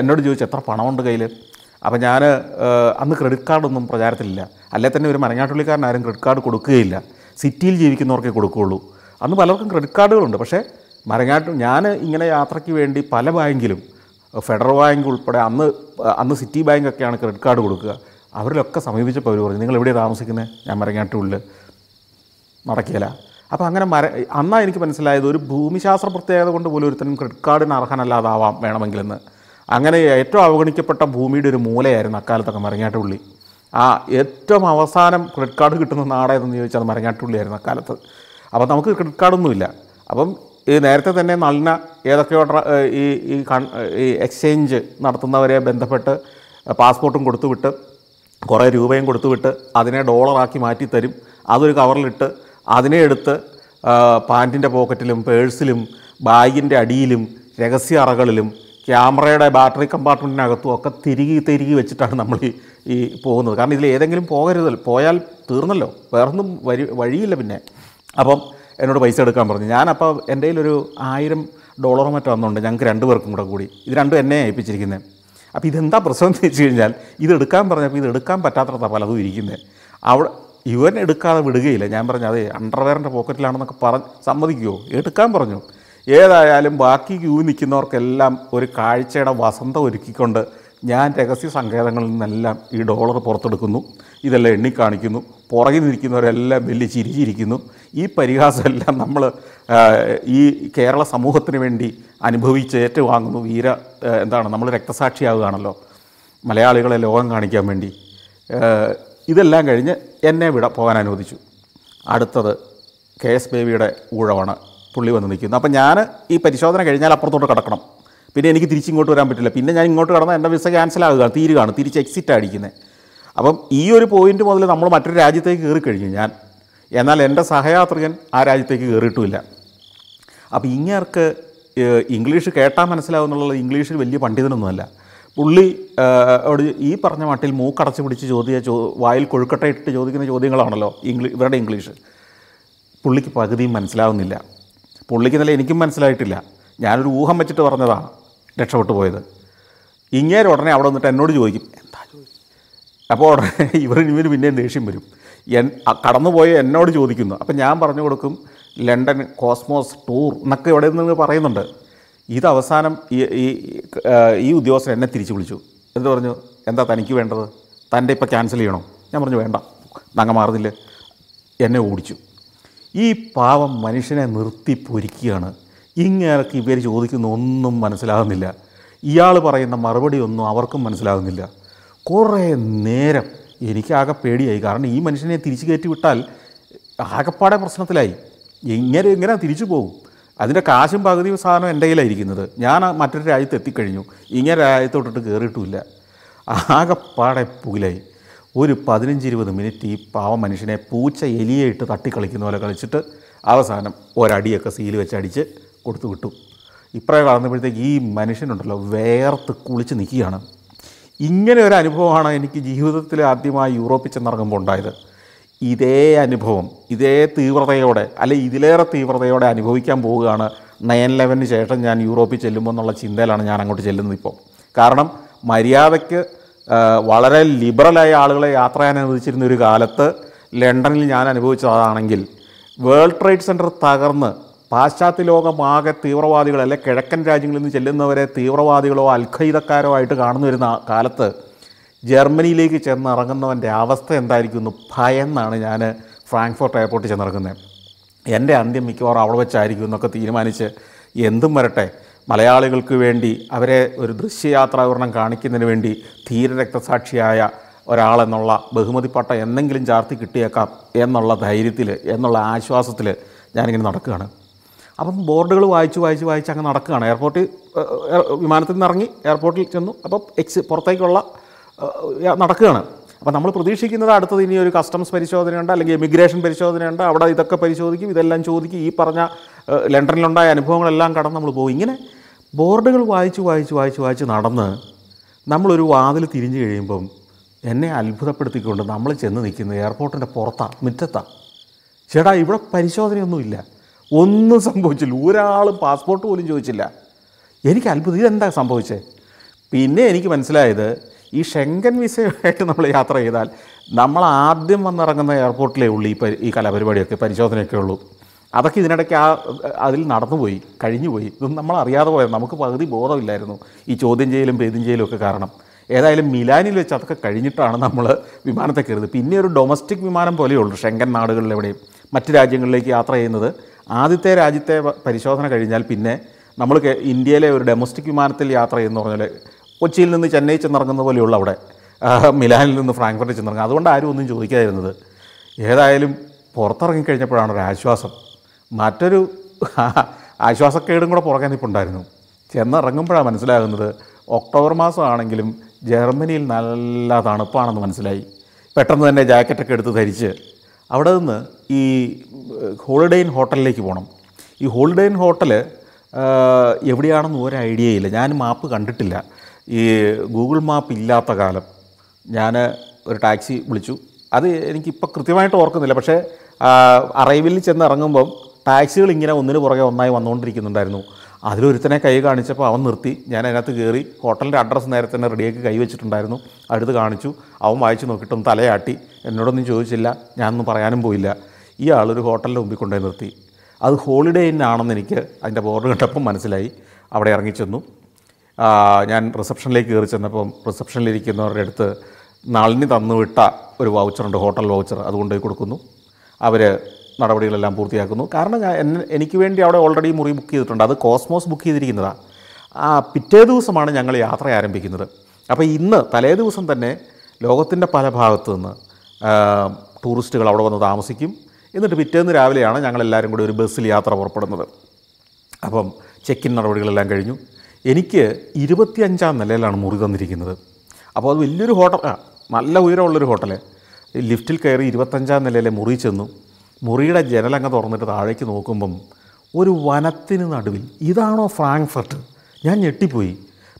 എന്നോട് ചോദിച്ചു എത്ര പണമുണ്ട് കയ്യിൽ. അപ്പോൾ ഞാൻ അന്ന് ക്രെഡിറ്റ് കാർഡൊന്നും പ്രചാരത്തിലില്ല, അല്ലെ തന്നെ ഒരു മരങ്ങാട്ടുള്ളിക്കാരനാരും ക്രെഡിറ്റ് കാർഡ് കൊടുക്കുകയില്ല, സിറ്റിയിൽ ജീവിക്കുന്നവർക്കേ കൊടുക്കുകയുള്ളൂ. അന്ന് പലർക്കും ക്രെഡിറ്റ് കാർഡുകളുണ്ട്, പക്ഷേ മരങ്ങാട്ട് ഞാൻ ഇങ്ങനെ യാത്രയ്ക്ക് വേണ്ടി പല ബാങ്കിലും, ഫെഡറൽ ബാങ്ക് ഉൾപ്പെടെ, അന്ന് അന്ന് സിറ്റി ബാങ്കൊക്കെയാണ് ക്രെഡിറ്റ് കാർഡ് കൊടുക്കുക. അവരിലൊക്കെ സമീപിച്ചപ്പോൾ അവർ പറഞ്ഞു, നിങ്ങൾ എവിടെയാണ് താമസിക്കുന്നത്? ഞാൻ മരങ്ങാട്ടുള്ളിൽ. നടക്കില്ല. അപ്പോൾ അങ്ങനെ മര അന്നാണ് എനിക്ക് മനസ്സിലായത് ഒരു ഭൂമിശാസ്ത്ര പ്രത്യേകത കൊണ്ട് പോലും ഒരുത്തനും ക്രെഡിറ്റ് കാർഡിന് അർഹനല്ലാതാവാം വേണമെങ്കിലെന്ന്. അങ്ങനെ ഏറ്റവും അവഗണിക്കപ്പെട്ട ഭൂമിയുടെ ഒരു മൂലയായിരുന്നു അക്കാലത്തൊക്കെ മരങ്ങാട്ടുള്ളി. ആ ഏറ്റവും അവസാനം ക്രെഡിറ്റ് കാർഡ് കിട്ടുന്ന നാടേതെന്ന് ചോദിച്ചാൽ അത് മരങ്ങാട്ടുള്ളിയായിരുന്നു അക്കാലത്ത്. അപ്പോൾ നമുക്ക് ക്രെഡിറ്റ് കാർഡൊന്നുമില്ല. അപ്പം ഈ നേരത്തെ തന്നെ നളിന ഏതൊക്കെയോ ഈ ഈ ഈ എക്സ്ചേഞ്ച് നടത്തുന്നവരെ ബന്ധപ്പെട്ട് പാസ്പോർട്ടും കൊടുത്തു വിട്ട് കുറേ രൂപയും കൊടുത്തു വിട്ട് അതിനെ ഡോളറാക്കി മാറ്റിത്തരും. അതൊരു കവറിലിട്ട് അതിനെ എടുത്ത് പാൻറ്റിൻ്റെ പോക്കറ്റിലും പേഴ്സിലും ബാഗിൻ്റെ അടിയിലും രഹസ്യ അറകളിലും ക്യാമറയുടെ ബാറ്ററി കമ്പാർട്ട്മെൻറ്റിനകത്തും ഒക്കെ തിരികെ തിരികെ വെച്ചിട്ടാണ് നമ്മൾ ഈ പോകുന്നത്. കാരണം ഇതിൽ ഏതെങ്കിലും പോകരുതല്ലോ, പോയാൽ തീർന്നല്ലോ, വേറൊന്നും വഴി വഴിയില്ല പിന്നെ. അപ്പം എന്നോട് പൈസ എടുക്കാൻ പറഞ്ഞു. ഞാനപ്പോൾ എൻ്റെ കയ്യിലൊരു ആയിരം ഡോളറോ മറ്റോ വന്നുണ്ട്, ഞങ്ങൾക്ക് രണ്ട് പേർക്കും കൂടെ കൂടി. ഇത് രണ്ടും എന്നെ ഏൽപ്പിച്ചിരിക്കുന്നത്. അപ്പോൾ ഇതെന്താ പ്രശ്നം എന്ന് വെച്ച് കഴിഞ്ഞാൽ, ഇതെടുക്കാൻ പറഞ്ഞപ്പോൾ ഇതെടുക്കാൻ പറ്റാത്ത പലതും ഇരിക്കുന്നത്. അവിടെ ഇവൻ എടുക്കാതെ വിടുകയില്ല. ഞാൻ പറഞ്ഞു അതേ അണ്ടർവെയറിൻ്റെ പോക്കറ്റിലാണെന്നൊക്കെ പറഞ്ഞ് സമ്മതിക്കുമോ? എടുക്കാൻ പറഞ്ഞു. ഏതായാലും ബാക്കി ക്യൂ നിൽക്കുന്നവർക്കെല്ലാം ഒരു കാഴ്ചയുടെ വസന്തം ഒരുക്കിക്കൊണ്ട് ഞാൻ രഹസ്യ സങ്കേതങ്ങളിൽ നിന്നെല്ലാം ഈ ഡോളർ പുറത്തെടുക്കുന്നു, ഇതെല്ലാം എണ്ണിക്കാണിക്കുന്നു. പുറകിൽ നിൽക്കുന്നവരെല്ലാം വലിയ ചിരിച്ചിരിക്കുന്നു. ഈ പരിഹാസമെല്ലാം നമ്മൾ ഈ കേരള സമൂഹത്തിന് വേണ്ടി അനുഭവിച്ച് ഏറ്റുവാങ്ങുന്നു. വീര എന്താണ് നമ്മൾ രക്തസാക്ഷിയാവുകയാണല്ലോ മലയാളികളെ ലോകം കാണിക്കാൻ വേണ്ടി. ഇതെല്ലാം കഴിഞ്ഞ് എന്നെ വിട പോകാൻ അനുവദിച്ചു. അടുത്തത് കെ എസ് ബേബിയുടെ ഊഴമാണ്. പുള്ളി വന്ന് നിൽക്കുന്നു. അപ്പം ഞാൻ ഈ പരിശോധന കഴിഞ്ഞാൽ അപ്പുറത്തോട്ട് കടക്കണം, പിന്നെ എനിക്ക് തിരിച്ചിങ്ങോട്ട് വരാൻ പറ്റില്ല. പിന്നെ ഞാൻ ഇങ്ങോട്ട് കടന്നാൽ എൻ്റെ വിസ ക്യാൻസലാകുക, തീരുകയാണ്, തിരിച്ച് എക്സിറ്റ് അടിക്കുന്നത്. അപ്പം ഈ ഒരു പോയിൻ്റ് മുതൽ നമ്മൾ മറ്റൊരു രാജ്യത്തേക്ക് കയറി കഴിഞ്ഞു ഞാൻ. എന്നാൽ എൻ്റെ സഹയാത്രികൻ ആ രാജ്യത്തേക്ക് കയറിയിട്ടുമില്ല. അപ്പോൾ ഇങ്ങേർക്ക് ഇംഗ്ലീഷ് കേട്ടാൽ മനസ്സിലാവുന്നുള്ള ഇംഗ്ലീഷിൽ വലിയ പണ്ഡിതനൊന്നുമല്ല പുള്ളി. അവിടെ ഈ പറഞ്ഞ മട്ടിൽ മൂക്കടച്ച് പിടിച്ച് ചോദ്യ ചോ വായിൽ കൊഴുക്കട്ട ഇട്ടിട്ട് ചോദിക്കുന്ന ചോദ്യങ്ങളാണല്ലോ ഇംഗ്ലീഷ്, ഇവരുടെ ഇംഗ്ലീഷ്. പുള്ളിക്ക് പകുതിയും മനസ്സിലാവുന്നില്ല. പുള്ളിക്ക് നല്ല എനിക്കും മനസ്സിലായിട്ടില്ല. ഞാനൊരു ഊഹം വെച്ചിട്ട് പറഞ്ഞതാണ് രക്ഷപ്പെട്ടു പോയത്. ഇങ്ങേര് ഉടനെ അവിടെ വന്നിട്ട് എന്നോട് ചോദിക്കും എന്താ ചോദിക്കും. അപ്പോൾ ഉടനെ ഇവർ ഇവർ പിന്നെയും ദേഷ്യം വരും, എൻ കടന്നുപോയ എന്നോട് ചോദിക്കുന്നു. അപ്പം ഞാൻ പറഞ്ഞു കൊടുക്കും ലണ്ടൻ കോസ്മോസ് ടൂർ എന്നൊക്കെ ഇവിടെ നിന്ന് പറയുന്നുണ്ട്. ഇത് അവസാനം ഈ ഈ ഉദ്യോഗസ്ഥൻ എന്നെ തിരിച്ചു വിളിച്ചു. എന്ത് പറഞ്ഞു, എന്താ തനിക്ക് വേണ്ടത്, തൻ്റെ ഇപ്പം ക്യാൻസൽ ചെയ്യണോ? ഞാൻ പറഞ്ഞു വേണ്ട, നങ്ങ മാറുന്നില്ല. എന്നെ ഓടിച്ചു. ഈ പാവം മനുഷ്യനെ നിർത്തി പൊരിക്കുകയാണ്. ഇങ്ങനെയൊക്കെ ഇവർ ചോദിക്കുന്ന ഒന്നും മനസ്സിലാകുന്നില്ല, ഇയാൾ പറയുന്ന മറുപടി ഒന്നും അവർക്കും മനസ്സിലാകുന്നില്ല. കുറേ നേരം എനിക്കാകെ പേടിയായി. കാരണം ഈ മനുഷ്യനെ തിരിച്ചു കയറ്റി വിട്ടാൽ ആകെപ്പാടെ പ്രശ്നത്തിലായി. ഇങ്ങനെ ഇങ്ങനെ തിരിച്ചു പോകും. അതിൻ്റെ കാശും പകുതി സാധനം എൻ്റെ കയ്യിലായിരിക്കുന്നത്. ഞാൻ മറ്റൊരു രാജ്യത്ത് എത്തിക്കഴിഞ്ഞു, ഇങ്ങനെ രാജ്യത്തോട്ടിട്ട് കയറിയിട്ടുമില്ല. ആകെപ്പാടെ പുകിലായി. ഒരു പതിനഞ്ച് ഇരുപത് മിനിറ്റ് ഈ പാവ മനുഷ്യനെ പൂച്ച എലിയെ ഇട്ട് തട്ടിക്കളിക്കുന്ന പോലെ കളിച്ചിട്ട് അവസാനം ഒരടിയൊക്കെ സീല് വെച്ച് അടിച്ച് കൊടുത്തു വിട്ടു. ഇപ്രായം വളർന്നപ്പോഴത്തേക്ക് ഈ മനുഷ്യനുണ്ടല്ലോ വേർത്ത് കുളിച്ച് നിൽക്കുകയാണ്. ഇങ്ങനെ ഒരു അനുഭവമാണ് എനിക്ക് ജീവിതത്തിൽ ആദ്യമായി യൂറോപ്പിൽ ചെന്നിറങ്ങുമ്പോൾ ഉണ്ടായത്. ഇതേ അനുഭവം ഇതേ തീവ്രതയോടെ, അല്ലെ ഇതിലേറെ തീവ്രതയോടെ അനുഭവിക്കാൻ പോവുകയാണ് നയൻ ലെവനിന് ശേഷം ഞാൻ യൂറോപ്പിൽ ചെല്ലുമ്പോൾ എന്നുള്ള ചിന്തയിലാണ് ഞാൻ അങ്ങോട്ട് ചെല്ലുന്നത് ഇപ്പോൾ. കാരണം മര്യാദയ്ക്ക് വളരെ ലിബറലായ ആളുകളെ യാത്ര ചെയ്യാൻ അനുവദിച്ചിരുന്ന ഒരു കാലത്ത് ലണ്ടനിൽ ഞാൻ അനുഭവിച്ചതാണെങ്കിൽ, വേൾഡ് ട്രേഡ് സെൻറ്റർ തകർന്ന് പാശ്ചാത്യ ലോകമാകെ തീവ്രവാദികൾ, അല്ലെ കിഴക്കൻ രാജ്യങ്ങളിൽ നിന്ന് ചെല്ലുന്നവരെ തീവ്രവാദികളോ അൽഖയ്ദക്കാരോ ആയിട്ട് കാണുന്ന വരുന്ന കാലത്ത് ജർമ്മനിയിലേക്ക് ചെന്നിറങ്ങുന്നവൻ്റെ അവസ്ഥ എന്തായിരിക്കുമെന്ന് ഭയന്നാണ് ഞാൻ ഫ്രാങ്ക്ഫർട്ട് എയർപോർട്ടിൽ ചെന്നിറങ്ങുന്നത്. എൻ്റെ അന്ത്യം മിക്കവാറും അവിടെ വെച്ചായിരിക്കും എന്നൊക്കെ തീരുമാനിച്ച് എന്തും വരട്ടെ, മലയാളികൾക്ക് വേണ്ടി അവരെ ഒരു ദൃശ്യയാത്രാവരണം കാണിക്കുന്നതിന് വേണ്ടി ധീരരക്തസാക്ഷിയായ ഒരാളെന്നുള്ള ബഹുമതി പട്ട എന്തെങ്കിലും ചാർത്തി കിട്ടിയേക്കാം എന്നുള്ള ധൈര്യത്തിൽ, എന്നുള്ള ആശ്വാസത്തിൽ ഞാനിങ്ങനെ നടക്കുകയാണ്. അപ്പം ബോർഡുകൾ വായിച്ച് വായിച്ച് വായിച്ച് അങ്ങ് നടക്കുകയാണ്. എയർപോർട്ടിൽ വിമാനത്തിൽ നിന്ന് ഇറങ്ങി എയർപോർട്ടിൽ ചെന്നു. അപ്പം എക്സ് പുറത്തേക്കുള്ള നടക്കുകയാണ്. അപ്പം നമ്മൾ പ്രതീക്ഷിക്കുന്നത് അടുത്തത് ഇനി ഒരു കസ്റ്റംസ് പരിശോധനയുണ്ട്, അല്ലെങ്കിൽ എമിഗ്രേഷൻ പരിശോധനയുണ്ട്, അവിടെ ഇതൊക്കെ പരിശോധിക്കും, ഇതെല്ലാം ചോദിക്കും. ഈ പറഞ്ഞ ലണ്ടനിലുണ്ടായ അനുഭവങ്ങളെല്ലാം കടന്ന് നമ്മൾ പോകും. ഇങ്ങനെ ബോർഡുകൾ വായിച്ച് വായിച്ച് വായിച്ച് വായിച്ച് നടന്ന് നമ്മളൊരു വാതിൽ തിരിഞ്ഞ് കഴിയുമ്പം എന്നെ അത്ഭുതപ്പെടുത്തിക്കൊണ്ട് നമ്മൾ ചെന്ന് നിൽക്കുന്നത് എയർപോർട്ടിൻ്റെ പുറത്താണ്, മുറ്റത്താണ്. ചേട്ടാ, ഇവിടെ പരിശോധനയൊന്നുമില്ല, ഒന്നും സംഭവിച്ചില്ല, ഒരാളും പാസ്പോർട്ട് പോലും ചോദിച്ചില്ല. എനിക്ക് അത്ഭുതം, ഇതെന്താ സംഭവിച്ചത്? പിന്നെ എനിക്ക് മനസ്സിലായത് ഈ ഷെങ്കൻ വിസയായിട്ട് നമ്മൾ യാത്ര ചെയ്താൽ നമ്മൾ ആദ്യം വന്നിറങ്ങുന്ന എയർപോർട്ടിലേ ഉള്ളൂ ഈ പരി ഈ കലാപരിപാടിയൊക്കെ പരിശോധനയൊക്കെ ഉള്ളൂ. അതൊക്കെ ഇതിനിടയ്ക്ക് ആ അതിൽ നടന്നുപോയി, കഴിഞ്ഞുപോയി. ഇതൊന്നും നമ്മൾ അറിയാതെ പോയത്, നമുക്ക് പകുതി ബോധമില്ലായിരുന്നു ഈ ചോദ്യം ചെയ്യലും പേദ്യം ചെയ്യലും ഒക്കെ കാരണം. ഏതായാലും മിലാനിൽ വെച്ച് അതൊക്കെ കഴിഞ്ഞിട്ടാണ് നമ്മൾ വിമാനത്തെ കയറുന്നത്. പിന്നെ ഒരു ഡൊമസ്റ്റിക് വിമാനം പോലെയുള്ളൂ ഷെങ്കൻ നാടുകളിലെവിടെയും മറ്റ് രാജ്യങ്ങളിലേക്ക് യാത്ര ചെയ്യുന്നത്. ആദ്യത്തെ രാജ്യത്തെ പരിശോധന കഴിഞ്ഞാൽ പിന്നെ നമ്മൾ ഇന്ത്യയിലെ ഒരു ഡൊമസ്റ്റിക് വിമാനത്തിൽ യാത്ര ചെയ്യുന്ന പറഞ്ഞാൽ കൊച്ചിയിൽ നിന്ന് ചെന്നൈ ചെന്നിറങ്ങുന്ന പോലെയുള്ള അവിടെ മിലാനിൽ നിന്ന് ഫ്രാങ്ക്ഫർട്ടിൽ ചെന്നിറങ്ങുക. അതുകൊണ്ട് ആരും ഒന്നും ചോദിക്കാതിരുന്നത്. ഏതായാലും പുറത്തിറങ്ങിക്കഴിഞ്ഞപ്പോഴാണ് ഒരു ആശ്വാസം. മറ്റൊരു ആശ്വാസക്കേടും കൂടെ പുറകെ നിൽപ്പുണ്ടായിരുന്നു. ചെന്നിറങ്ങുമ്പോഴാണ് മനസ്സിലാകുന്നത് ഒക്ടോബർ മാസമാണെങ്കിലും ജർമ്മനിയിൽ നല്ല തണുപ്പാണെന്ന് മനസ്സിലായി. പെട്ടെന്ന് തന്നെ ജാക്കറ്റൊക്കെ എടുത്ത് ധരിച്ച് അവിടെ നിന്ന് ഈ ഹോളിഡേ ഇൻ ഹോട്ടലിലേക്ക് പോകണം. ഈ ഹോളിഡേ ഇൻ ഹോട്ടൽ എവിടെയാണെന്ന് ഒരു ഐഡിയയില്ല. ഞാൻ മാപ്പ് കണ്ടിട്ടില്ല. ഈ ഗൂഗിൾ മാപ്പ് ഇല്ലാത്ത കാലം ഞാൻ ഒരു ടാക്സി വിളിച്ചു. അത് എനിക്കിപ്പോൾ കൃത്യമായിട്ട് ഓർക്കുന്നില്ല. പക്ഷേ അറൈവിൽ ചെന്ന് ഇറങ്ങുമ്പം ടാക്സികൾ ഇങ്ങനെ ഒന്നിന് പുറകെ ഒന്നായി വന്നുകൊണ്ടിരിക്കുന്നുണ്ടായിരുന്നു. അതിലൊരുത്തനെ കൈ കാണിച്ചപ്പോൾ അവൻ നിർത്തി. ഞാൻ അതിനകത്ത് കയറി ഹോട്ടലിൻ്റെ അഡ്രസ്സ് നേരത്തെ തന്നെ റെഡിയാക്കി കൈവച്ചിട്ടുണ്ടായിരുന്നു. അടുത്ത് കാണിച്ചു. അവൻ വായിച്ച് നോക്കിയിട്ടൊന്ന് തലയാട്ടി. എന്നോടൊന്നും ചോദിച്ചില്ല, ഞാനൊന്നും പറയാനും പോയില്ല. ഈ ആളൊരു ഹോട്ടലിൻ്റെ മുമ്പിൽ കൊണ്ടുപോയി നിർത്തി. അത് ഹോളിഡേ ഇൻ ആണെന്ന് എനിക്ക് അതിൻ്റെ ബോർഡ് കണ്ടപ്പം മനസ്സിലായി. അവിടെ ഇറങ്ങിച്ചെന്നു. ഞാൻ റിസപ്ഷനിലേക്ക് കയറി ചെന്നപ്പം റിസപ്ഷനിലിരിക്കുന്നവരുടെ അടുത്ത് നളിനി തന്നുവിട്ട ഒരു വൗച്ചറുണ്ട്, ഹോട്ടൽ വൗച്ചർ. അതുകൊണ്ട് കൊടുക്കുന്നു. അവർ നടപടികളെല്ലാം പൂർത്തിയാക്കുന്നു. കാരണം എനിക്ക് വേണ്ടി അവിടെ ഓൾറെഡി മുറി ബുക്ക് ചെയ്തിട്ടുണ്ട്. അത് കോസ്മോസ് ബുക്ക് ചെയ്തിരിക്കുന്നതാണ്. ആ പിറ്റേ ദിവസമാണ് ഞങ്ങൾ യാത്ര ആരംഭിക്കുന്നത്. അപ്പോൾ ഇന്ന് തലേ ദിവസം തന്നെ ലോകത്തിൻ്റെ പല ഭാഗത്തു നിന്ന് ടൂറിസ്റ്റുകൾ അവിടെ വന്ന് താമസിക്കും. എന്നിട്ട് പിറ്റേന്ന് രാവിലെയാണ് ഞങ്ങളെല്ലാവരും കൂടി ഒരു ബസ്സിൽ യാത്ര പുറപ്പെടുന്നത്. അപ്പം ചെക്ക് ഇൻ നടപടികളെല്ലാം കഴിഞ്ഞു. എനിക്ക് ഇരുപത്തിയഞ്ചാം നിലയിലാണ് മുറി തന്നിരിക്കുന്നത്. അപ്പോൾ അത് വലിയൊരു ഹോട്ടലാണ്, നല്ല ഉയരമുള്ളൊരു ഹോട്ടൽ. ലിഫ്റ്റിൽ കയറി ഇരുപത്തഞ്ചാം നിലയിലെ മുറി ചെന്നു. മുറിയുടെ ജനലങ്ങ് തുറന്നിട്ട് താഴേക്ക് നോക്കുമ്പം ഒരു വനത്തിന് നടുവിൽ, ഇതാണോ ഫ്രാങ്ക്ഫർട്ട്? ഞാൻ ഞെട്ടിപ്പോയി.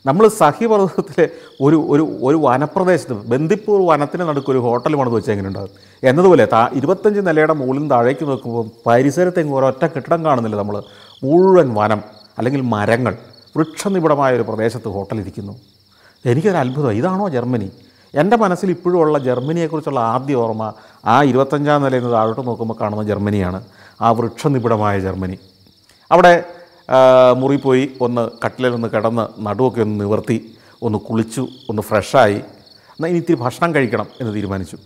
നമ്മൾ സഹ്യപർവ്വതത്തിലെ ഒരു ഒരു ഒരു വനപ്രദേശത്ത്, ബന്ദിപ്പൂർ വനത്തിന് നടുക്കൊരു ഹോട്ടൽ പണിത് വെച്ചാൽ എങ്ങനെ ഉണ്ടാകും എന്നതുപോലെ താ ഇരുപത്തഞ്ച് നിലയുടെ മുകളിൽ നിന്ന് താഴേക്ക് നോക്കുമ്പോൾ പരിസരത്തെങ്കിലും ഒരൊറ്റ കെട്ടിടം കാണുന്നില്ല. നമ്മൾ മുഴുവൻ വനം അല്ലെങ്കിൽ മരങ്ങൾ, വൃക്ഷനിബിഡമായ ഒരു പ്രദേശത്ത് ഹോട്ടലിരിക്കുന്നു. എനിക്കൊരു അത്ഭുതം. ഇതാണോ ജർമ്മനി? എൻ്റെ മനസ്സിൽ ഇപ്പോഴും ഉള്ള ജർമ്മനിയെക്കുറിച്ചുള്ള ആദ്യ ഓർമ്മ ആ ഇരുപത്തഞ്ചാം നിലയിൽ നിന്ന് താഴോട്ട് നോക്കുമ്പോൾ കാണുന്ന ജർമ്മനിയാണ്, ആ വൃക്ഷനിബിഡമായ ജർമ്മനി. അവിടെ മുറി പോയി ഒന്ന് കട്ടിലൊന്ന് കിടന്ന് നടുവൊക്കെ ഒന്ന് നിവർത്തി ഒന്ന് കുളിച്ചു ഒന്ന് ഫ്രഷായി. എന്നാൽ ഇനി ഇത്തിരി ഭക്ഷണം കഴിക്കണം എന്ന് തീരുമാനിച്ചു.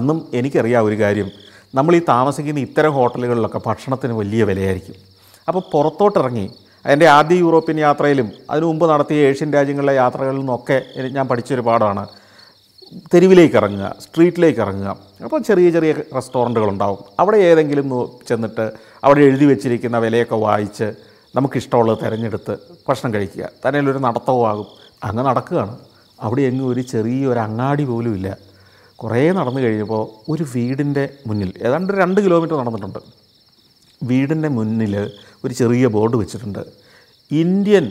അന്നും എനിക്കറിയാം ഒരു കാര്യം, നമ്മൾ ഈ താമസിക്കുന്ന ഇത്തരം ഹോട്ടലുകളിലൊക്കെ ഭക്ഷണത്തിന് വലിയ വിലയായിരിക്കും. അപ്പോൾ പുറത്തോട്ടിറങ്ങി എൻ്റെ ആദ്യ യൂറോപ്യൻ യാത്രയിലും അതിനു മുമ്പ് നടത്തിയ ഏഷ്യൻ രാജ്യങ്ങളിലെ യാത്രകളിൽ നിന്നൊക്കെ ഞാൻ പഠിച്ചൊരു പാഠമാണ്, തെരുവിലേക്ക് ഇറങ്ങുക, സ്ട്രീറ്റിലേക്ക് ഇറങ്ങുക. അപ്പോൾ ചെറിയ ചെറിയ റെസ്റ്റോറൻറ്റുകളുണ്ടാവും. അവിടെ ഏതെങ്കിലും ചെന്നിട്ട് അവിടെ എഴുതി വെച്ചിരിക്കുന്ന വിലയൊക്കെ വായിച്ച് നമുക്കിഷ്ടമുള്ളത് തിരഞ്ഞെടുത്ത് ഭക്ഷണം കഴിക്കുക. തന്നെ ഒരു നടത്തവും ആകും. അങ്ങ് നടക്കുകയാണ്. അവിടെ എങ്ങും ഒരു ചെറിയൊരു അങ്ങാടി പോലും ഇല്ല. കുറേ നടന്നു കഴിഞ്ഞപ്പോൾ ഒരു വീടിൻ്റെ മുന്നിൽ, ഏതാണ്ട് രണ്ട് കിലോമീറ്റർ നടന്നിട്ടുണ്ട്, വീടിൻ്റെ മുന്നിൽ ഒരു ചെറിയ ബോർഡ് വെച്ചിട്ടുണ്ട്. Indian,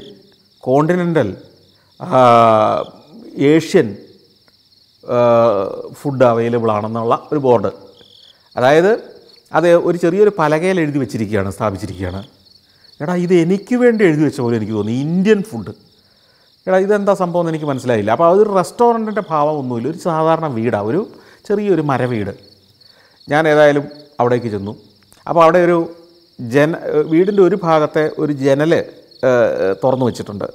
continental, Asian food available ആണെന്നുള്ള ഒരു ബോർഡ്. അതായത് അത് ഒരു ചെറിയൊരു പലകയിൽ എഴുതി വെച്ചിരിക്കുകയാണ്, സ്ഥാപിച്ചിരിക്കുകയാണ്. എടാ, ഇത് എനിക്ക് വേണ്ടി എഴുതി വെച്ച പോലെ എനിക്ക് തോന്നി, ഇന്ത്യൻ ഫുഡ്. എടാ, ഇതെന്താ സംഭവം എന്ന് എനിക്ക് മനസ്സിലായില്ല. അപ്പോൾ അതൊരു റെസ്റ്റോറൻറ്റിൻ്റെ ഭാവം ഒന്നുമില്ല, ഒരു സാധാരണ വീടാണ്, ഒരു ചെറിയൊരു മരവീട്. ഞാൻ ഏതായാലും അവിടേക്ക് ചെന്നു. അപ്പോൾ അവിടെ ഒരു ജന വീടിൻ്റെ ഒരു ഭാഗത്തെ ഒരു ജനൽ തുറന്നു വെച്ചിട്ടുണ്ട്.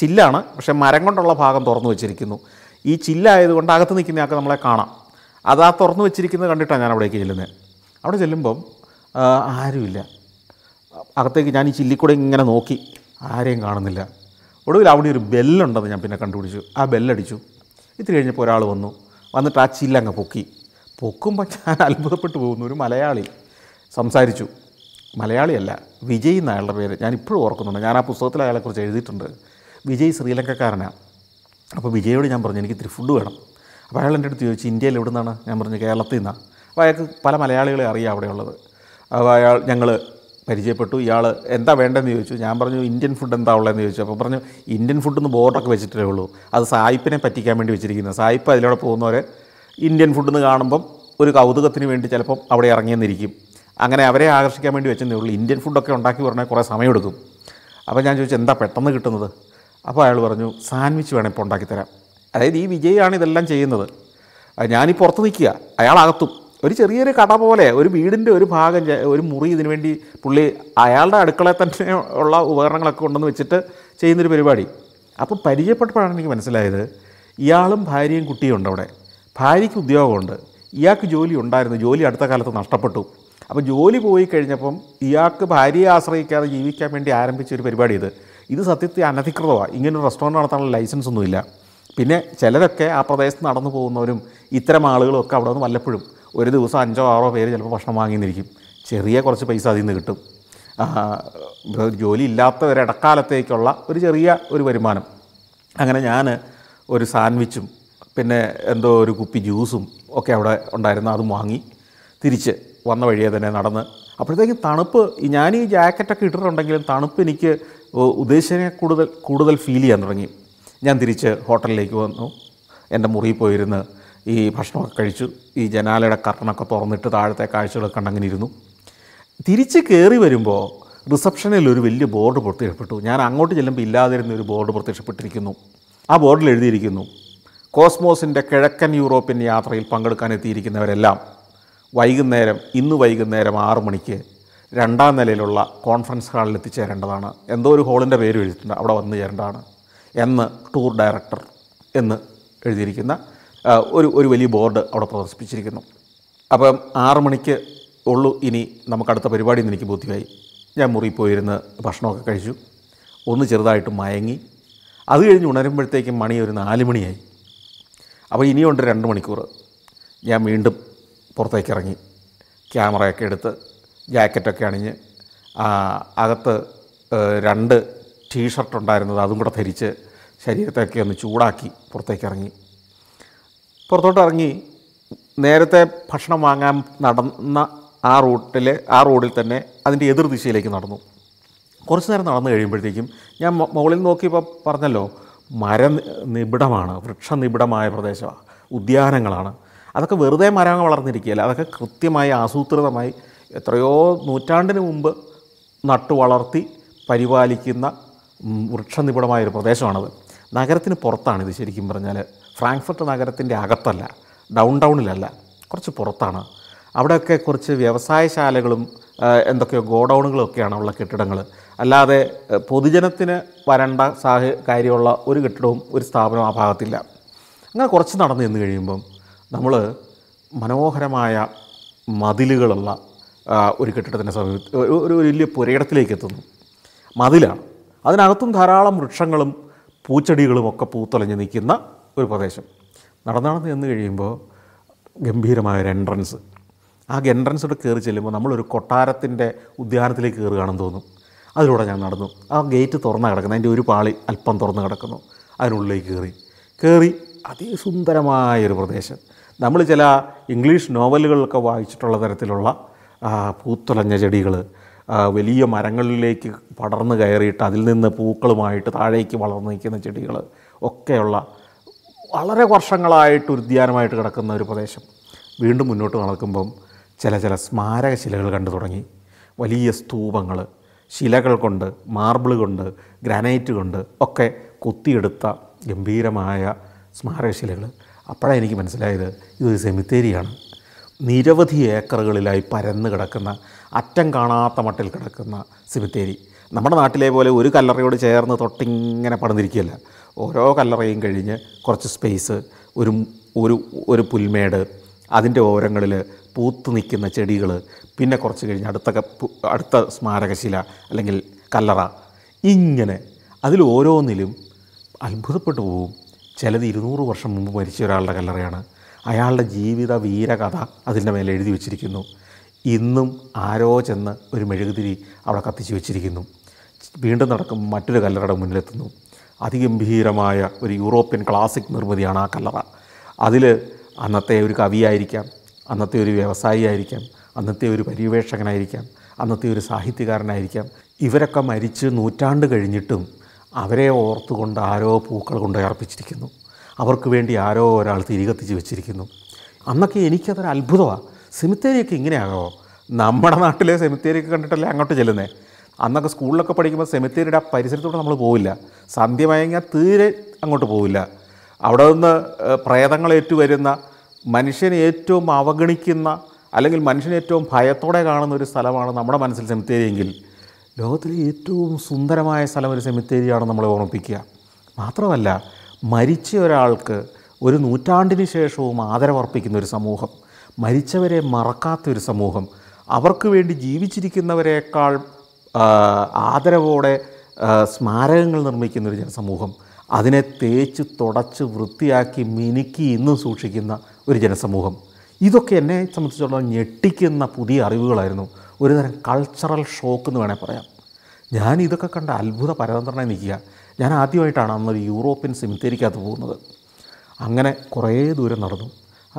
ചില്ലാണ്, പക്ഷേ മരം കൊണ്ടുള്ള ഭാഗം തുറന്നു വെച്ചിരിക്കുന്നു. ഈ ചില്ലായതുകൊണ്ട് അകത്ത് നിൽക്കുന്നയാൾക്ക് നമ്മളെ കാണാം. അത് ആ തുറന്നു വെച്ചിരിക്കുന്നത് കണ്ടിട്ടാണ് ഞാൻ അവിടേക്ക് ചെല്ലുന്നത്. അവിടെ ചെല്ലുമ്പം ആരുമില്ല. അകത്തേക്ക് ഞാൻ ഈ ചില്ലിക്കൂടെ ഇങ്ങനെ നോക്കി, ആരെയും കാണുന്നില്ല. ഒടുവിൽ അവിടെ ഒരു ബെല്ലുണ്ടെന്ന് ഞാൻ പിന്നെ കണ്ടുപിടിച്ചു. ആ ബെല്ലടിച്ചു. ഇത്തിരി കഴിഞ്ഞപ്പോൾ ഒരാൾ വന്നു വന്നിട്ട് ആ ചില്ലങ്ങ് പൊക്കി. പൊക്കുമ്പോൾ ഞാൻ അത്ഭുതപ്പെട്ടു പോകുന്നു. ഒരു മലയാളി സംസാരിച്ചു. മലയാളിയല്ല, വിജയ് എന്ന അയാളുടെ പേര് ഞാൻ ഇപ്പോഴും ഓർക്കുന്നുണ്ട്. ഞാൻ ആ പുസ്തകത്തിൽ അയാളെക്കുറിച്ച് എഴുതിയിട്ടുണ്ട്. വിജയ് ശ്രീലങ്കക്കാരനാണ്. അപ്പോൾ വിജയോട് ഞാൻ പറഞ്ഞു, എനിക്ക് ഇത്തിരി ഫുഡ് വേണം. അപ്പോൾ അയാൾ എൻ്റെ അടുത്ത് ചോദിച്ചു, ഇന്ത്യയിൽ എവിടെ നിന്നാണ്? ഞാൻ പറഞ്ഞു, കേരളത്തിൽ നിന്നാണ്. അപ്പോൾ അയാൾക്ക് പല മലയാളികളെ അറിയാം അവിടെയുള്ളത്. അപ്പോൾ അയാൾ, ഞങ്ങൾ പരിചയപ്പെട്ടു. ഇയാൾ എന്താ വേണ്ടതെന്ന് ചോദിച്ചു. ഞാൻ പറഞ്ഞു, ഇന്ത്യൻ ഫുഡ് എന്താ ഉള്ളതെന്ന് ചോദിച്ചു. അപ്പോൾ പറഞ്ഞു, ഇന്ത്യൻ ഫുഡെന്ന് ബോർഡൊക്കെ വെച്ചിട്ടേ ഉള്ളൂ, അത് സായിപ്പിനെ പറ്റിക്കാൻ വേണ്ടി വെച്ചിരിക്കുന്നത്. സായിപ്പ് അതിലൂടെ പോകുന്നവരെ ഇന്ത്യൻ ഫുഡെന്ന് കാണുമ്പം ഒരു കൗതുകത്തിന് വേണ്ടി ചിലപ്പം അവിടെ ഇറങ്ങിയെന്നിരിക്കും. അങ്ങനെ അവരെ ആകർഷിക്കാൻ വേണ്ടി വെച്ചെന്നേ ഉള്ളൂ. ഇന്ത്യൻ ഫുഡൊക്കെ ഉണ്ടാക്കി പറഞ്ഞാൽ കുറേ സമയമെടുക്കും. അപ്പോൾ ഞാൻ ചോദിച്ചു, എന്താ പെട്ടെന്ന് കിട്ടുന്നത്? അപ്പോൾ അയാൾ പറഞ്ഞു, സാൻഡ്വിച്ച് വേണം ഇപ്പോൾ ഉണ്ടാക്കിത്തരാം. അതായത് ഈ വിജയാണ് ഇതെല്ലാം ചെയ്യുന്നത്. ഞാനീ പുറത്ത് നിൽക്കുക, അയാളകത്തും. ഒരു ചെറിയൊരു കട പോലെ, ഒരു വീടിൻ്റെ ഒരു ഭാഗം, ഒരു മുറി ഇതിനു വേണ്ടി പുള്ളി അയാളുടെ അടുക്കളയിൽ തന്നെ ഉള്ള ഉപകരണങ്ങളൊക്കെ കൊണ്ടുവന്ന് വെച്ചിട്ട് ചെയ്യുന്നൊരു പരിപാടി. അപ്പോൾ പരിചയപ്പെട്ടപ്പോഴാണ് എനിക്ക് മനസ്സിലായത്, ഇയാളും ഭാര്യയും കുട്ടിയും ഉണ്ട് അവിടെ. ഭാര്യയ്ക്ക് ഉദ്യോഗമുണ്ട്, ഇയാൾക്ക് ജോലി ഉണ്ടായിരുന്നു. ജോലി അടുത്ത കാലത്ത് നഷ്ടപ്പെട്ടു. അപ്പോൾ ജോലി പോയി കഴിഞ്ഞപ്പം ഇയാൾക്ക് ഭാര്യയെ ആശ്രയിക്കാതെ ജീവിക്കാൻ വേണ്ടി ആരംഭിച്ചൊരു പരിപാടി ഇത്. ഇത് സത്യത്തിൽ അനധികൃതമാണ്. ഇങ്ങനൊരു റെസ്റ്റോറൻറ്റ് നടത്താനുള്ള ലൈസൻസ് ഒന്നുമില്ല. പിന്നെ ചിലരൊക്കെ ആ പ്രദേശത്ത് നടന്നു പോകുന്നവരും ഇത്തരം ആളുകളൊക്കെ അവിടെ നിന്ന് വല്ലപ്പോഴും ഒരു ദിവസം അഞ്ചോ ആറോ പേര് ചിലപ്പോൾ ഭക്ഷണം വാങ്ങിന്നിരിക്കും. ചെറിയ കുറച്ച് പൈസ അതിൽ നിന്ന് കിട്ടും. ജോലി ഇല്ലാത്ത ഒരിടക്കാലത്തേക്കുള്ള ഒരു ചെറിയ ഒരു വരുമാനം. അങ്ങനെ ഞാൻ ഒരു സാൻഡ്വിച്ചും പിന്നെ എന്തോ ഒരു കുപ്പി ജ്യൂസും ഒക്കെ അവിടെ ഉണ്ടായിരുന്നു. അതും വാങ്ങി തിരിച്ച് വന്ന വഴിയെ തന്നെ നടന്ന്, അപ്പോഴത്തേക്കും തണുപ്പ്, ഞാൻ ഈ ജാക്കറ്റൊക്കെ ഇട്ടിട്ടുണ്ടെങ്കിലും തണുപ്പ് എനിക്ക് ഉദ്ദേശിച്ചതിനെ കൂടുതൽ കൂടുതൽ ഫീൽ ചെയ്യാൻ തുടങ്ങി. ഞാൻ തിരിച്ച് ഹോട്ടലിലേക്ക് വന്നു. എൻ്റെ മുറിയിൽ പോയിരുന്ന് ഈ ഭക്ഷണമൊക്കെ കഴിച്ചു. ഈ ജനാലയുടെ കർട്ടനൊക്കെ തുറന്നിട്ട് താഴത്തെ കാഴ്ചകളൊക്കെ കണ്ടങ്ങനെ ഇരുന്നു. തിരിച്ച് കയറി വരുമ്പോൾ റിസപ്ഷനിൽ ഒരു വലിയ ബോർഡ് പ്രത്യക്ഷപ്പെട്ടു. ഞാൻ അങ്ങോട്ട് ചെല്ലുമ്പോൾ ഇല്ലാതിരുന്ന ഒരു ബോർഡ് പ്രത്യക്ഷപ്പെട്ടിരിക്കുന്നു. ആ ബോർഡിൽ എഴുതിയിരിക്കുന്നു, കോസ്മോസിൻ്റെ കിഴക്കൻ യൂറോപ്യൻ യാത്രയിൽ പങ്കെടുക്കാൻ എത്തിയിരിക്കുന്നവരെല്ലാം വൈകുന്നേരം ഇന്ന് വൈകുന്നേരം ആറു മണിക്ക് രണ്ടാം നിലയിലുള്ള കോൺഫറൻസ് ഹാളിൽ എത്തിച്ചേരേണ്ടതാണ്. എന്തോ ഒരു ഹോളിൻ്റെ പേര് എഴുതിയിട്ടുണ്ട്, അവിടെ വന്നു ചേരേണ്ടതാണ് എന്ന് ടൂർ ഡയറക്ടർ എന്ന് എഴുതിയിരിക്കുന്ന ഒരു ഒരു വലിയ ബോർഡ് അവിടെ പ്രദർശിപ്പിച്ചിരിക്കുന്നു. അപ്പം ആറു മണിക്ക് ഉള്ളൂ ഇനി നമുക്കടുത്ത പരിപാടി എന്ന് എനിക്ക് ബോധ്യമായി. ഞാൻ മുറിയിൽ പോയിരുന്ന് ഭക്ഷണമൊക്കെ കഴിച്ചു, ഒന്ന് ചെറുതായിട്ട് മയങ്ങി. അത് കഴിഞ്ഞ് ഉണരുമ്പോഴത്തേക്കും മണി ഒരു നാല് മണിയായി. അപ്പോൾ ഇനിയുണ്ട് രണ്ട് മണിക്കൂർ. ഞാൻ വീണ്ടും പുറത്തേക്ക് ഇറങ്ങി, ക്യാമറയൊക്കെ എടുത്ത് ജാക്കറ്റൊക്കെ അണിഞ്ഞ്, അകത്ത് രണ്ട് ടീഷർട്ട് ഉണ്ടായിരുന്നത് അതും കൂടെ ധരിച്ച് ശരീരത്തൊക്കെ ഒന്ന് ചൂടാക്കി പുറത്തേക്ക് ഇറങ്ങി. പുറത്തോട്ട് ഇറങ്ങി നേരത്തെ ഭക്ഷണം വാങ്ങാൻ നടന്ന ആ റൂട്ടിൽ ആ റോഡിൽ തന്നെ അതിൻ്റെ എതിർ ദിശയിലേക്ക് നടന്നു. കുറച്ച് നേരം നടന്നു കഴിയുമ്പോഴത്തേക്കും ഞാൻ മുകളിൽ നോക്കിയപ്പോൾ പറഞ്ഞല്ലോ, മരം നിബിഡമാണ്, വൃക്ഷനിബിഡമായ പ്രദേശമാണ്, ഉദ്യാനങ്ങളാണ്. അതൊക്കെ വെറുതെ മരങ്ങൾ വളർന്നിരിക്കുകയല്ല, അതൊക്കെ കൃത്യമായി ആസൂത്രിതമായി എത്രയോ നൂറ്റാണ്ടിന് മുമ്പ് നട്ടു വളർത്തി പരിപാലിക്കുന്ന വൃക്ഷനിബിഡമായൊരു പ്രദേശമാണത്. നഗരത്തിന് പുറത്താണിത്. ശരിക്കും പറഞ്ഞാൽ ഫ്രാങ്ക്ഫർട്ട് നഗരത്തിൻ്റെ അകത്തല്ല, ഡൗൺ ടൗണിലല്ല, കുറച്ച് പുറത്താണ്. അവിടെയൊക്കെ കുറച്ച് വ്യവസായശാലകളും എന്തൊക്കെയോ ഗോഡൗണുകളും ഒക്കെയാണ് ഉള്ള കെട്ടിടങ്ങൾ. അല്ലാതെ പൊതുജനത്തിന് വരേണ്ട സാഹ കാര്യമുള്ള ഒരു കെട്ടിടവും ഒരു സ്ഥാപനവും ആ ഭാഗത്തില്ല. അങ്ങനെ കുറച്ച് നടന്നു ചെന്ന് കഴിയുമ്പം നമ്മൾ മനോഹരമായ മതിലുകളുള്ള ഒരു കെട്ടിടത്തിൻ്റെ സമീപത്ത് ഒരു വലിയ പുരയിടത്തിലേക്ക് എത്തുന്നു. മതിലാണ്, അതിനകത്തും ധാരാളം വൃക്ഷങ്ങളും പൂച്ചെടികളുമൊക്കെ പൂത്തുലഞ്ഞ് നിൽക്കുന്ന ഒരു പ്രദേശം. നടന്ന് നടന്ന് ചെന്ന് കഴിയുമ്പോൾ ഗംഭീരമായൊരു എൻട്രൻസ്. ആ എൻട്രൻസോടെ കയറി ചെല്ലുമ്പോൾ നമ്മളൊരു കൊട്ടാരത്തിൻ്റെ ഉദ്യാനത്തിലേക്ക് കയറുകയാണെന്ന് തോന്നും. അതിലൂടെ ഞാൻ നടന്നു. ആ ഗേറ്റ് തുറന്ന് കിടക്കുന്നു, അതിൻ്റെ ഒരു പാളി അല്പം തുറന്ന് കിടക്കുന്നു. അതിനുള്ളിലേക്ക് കയറി കയറി അതിസുന്ദരമായൊരു പ്രദേശം. നമ്മൾ ചില ഇംഗ്ലീഷ് നോവലുകളിലൊക്കെ വായിച്ചിട്ടുള്ള തരത്തിലുള്ള പൂത്തുലഞ്ഞ ചെടികൾ, വലിയ മരങ്ങളിലേക്ക് പടർന്നു കയറിയിട്ട് അതിൽ നിന്ന് പൂക്കളുമായിട്ട് താഴേക്ക് വളർന്നു നിൽക്കുന്ന ചെടികൾ ഒക്കെയുള്ള വളരെ വർഷങ്ങളായിട്ട് ഉദ്യാനമായിട്ട് കിടക്കുന്ന ഒരു പ്രദേശം. വീണ്ടും മുന്നോട്ട് നടക്കുമ്പം ചില ചില സ്മാരകശിലകൾ കണ്ടു തുടങ്ങി. വലിയ സ്തൂപങ്ങൾ, ശിലകൾ കൊണ്ട്, മാർബിൾ കൊണ്ട്, ഗ്രാനൈറ്റ് കൊണ്ട് ഒക്കെ കൊത്തിയെടുത്ത ഗംഭീരമായ സ്മാരകശിലകൾ. അപ്പോഴാണ് എനിക്ക് മനസ്സിലായത് ഇതൊരു സെമിത്തേരിയാണ്. നിരവധി ഏക്കറുകളിലായി പരന്ന് കിടക്കുന്ന, അറ്റം കാണാത്ത മട്ടിൽ കിടക്കുന്ന സെമിത്തേരി. നമ്മുടെ നാട്ടിലെ പോലെ ഒരു കല്ലറയോട് ചേർന്ന് തൊട്ടിങ്ങനെ പടർന്നിരിക്കുകയല്ല. ഓരോ കല്ലറയും കഴിഞ്ഞ് കുറച്ച് സ്പേസ്, ഒരു ഒരു ഒരു പുൽമേട്, അതിൻ്റെ ഓരങ്ങളിൽ പൂത്ത് നിൽക്കുന്ന ചെടികൾ, പിന്നെ കുറച്ച് കഴിഞ്ഞ് അടുത്ത അടുത്ത സ്മാരകശില അല്ലെങ്കിൽ കല്ലറ, ഇങ്ങനെ അതിൽ ഓരോന്നിലും അത്ഭുതപ്പെട്ടു പോവും. ചിലത് ഇരുന്നൂറ് വർഷം മുമ്പ് മരിച്ച ഒരാളുടെ കല്ലറയാണ്. അയാളുടെ ജീവിത വീരകഥ അതിൻ്റെ മേലെ എഴുതി വച്ചിരിക്കുന്നു. ഇന്നും ആരോ ചെന്ന് ഒരു മെഴുകുതിരി അവിടെ കത്തിച്ച് വെച്ചിരിക്കുന്നു. വീണ്ടും നടക്കും, മറ്റൊരു കല്ലറയുടെ മുന്നിലെത്തുന്നു. അതിഗംഭീരമായ ഒരു യൂറോപ്യൻ ക്ലാസിക് നിർമ്മിതിയാണ് ആ കല്ലറ. അതിൽ അന്നത്തെ ഒരു കവിയായിരിക്കാം, അന്നത്തെ ഒരു വ്യവസായിയായിരിക്കാം, അന്നത്തെ ഒരു പര്യവേഷകനായിരിക്കാം, അന്നത്തെ ഒരു സാഹിത്യകാരനായിരിക്കാം. ഇവരൊക്കെ മരിച്ച് നൂറ്റാണ്ട് കഴിഞ്ഞിട്ടും അവരെ ഓർത്തുകൊണ്ട് ആരോ പൂക്കൾ കൊണ്ട് അർപ്പിച്ചിരിക്കുന്നു. അവർക്ക് വേണ്ടി ആരോ ഒരാൾ തിരികത്തിച്ച് വെച്ചിരിക്കുന്നു. അന്നൊക്കെ എനിക്കതൊരു അത്ഭുതമാണ്. സെമിത്തേരിയൊക്കെ ഇങ്ങനെയാകോ? നമ്മുടെ നാട്ടിലെ സെമിത്തേരിയൊക്കെ കണ്ടിട്ടല്ലേ അങ്ങോട്ട് ചെല്ലുന്നത്. അന്നൊക്കെ സ്കൂളിലൊക്കെ പഠിക്കുമ്പോൾ സെമിത്തേരിയുടെ ആ പരിസരത്തോടെ നമ്മൾ പോവില്ല. സന്ധ്യ മയങ്ങിയാൽ തീരെ അങ്ങോട്ട് പോവില്ല. അവിടെ നിന്ന് പ്രേതങ്ങളേറ്റു വരുന്ന, മനുഷ്യനെ ഏറ്റവും അവഗണിക്കുന്ന അല്ലെങ്കിൽ മനുഷ്യനെ ഏറ്റവും ഭയത്തോടെ കാണുന്ന ഒരു സ്ഥലമാണ് നമ്മുടെ മനസ്സിൽ സെമിത്തേരിയെങ്കിൽ, ലോകത്തിലെ ഏറ്റവും സുന്ദരമായ സ്ഥലം ഒരു സെമിത്തേരിയാണ് നമ്മളെ ഓർമ്മിപ്പിക്കുക. മാത്രമല്ല, മരിച്ച ഒരാൾക്ക് ഒരു നൂറ്റാണ്ടിന് ശേഷവും ആദരവർപ്പിക്കുന്ന ഒരു സമൂഹം, മരിച്ചവരെ മറക്കാത്തൊരു സമൂഹം, അവർക്ക് വേണ്ടി ജീവിച്ചിരിക്കുന്നവരെക്കാൾ ആദരവോടെ സ്മാരകങ്ങൾ നിർമ്മിക്കുന്നൊരു ജനസമൂഹം, അതിനെ തേച്ച് തുടച്ച് വൃത്തിയാക്കി മിനുക്കി ഇന്നും സൂക്ഷിക്കുന്ന ഒരു ജനസമൂഹം. ഇതൊക്കെ എന്നെ സംബന്ധിച്ചിടത്തോളം ഞെട്ടിക്കുന്ന പുതിയ അറിവുകളായിരുന്നു. ഒരുതരം കൾച്ചറൽ ഷോക്ക് എന്ന് വേണേൽ പറയാം. ഞാൻ ഇതൊക്കെ കണ്ട അത്ഭുത പരതന്ത്രനെ നിൽക്കുക. ഞാൻ ആദ്യമായിട്ടാണ് അന്നൊരു യൂറോപ്യൻ സെമിത്തേരിക്കകത്ത് പോകുന്നത്. അങ്ങനെ കുറേ ദൂരം നടന്നു.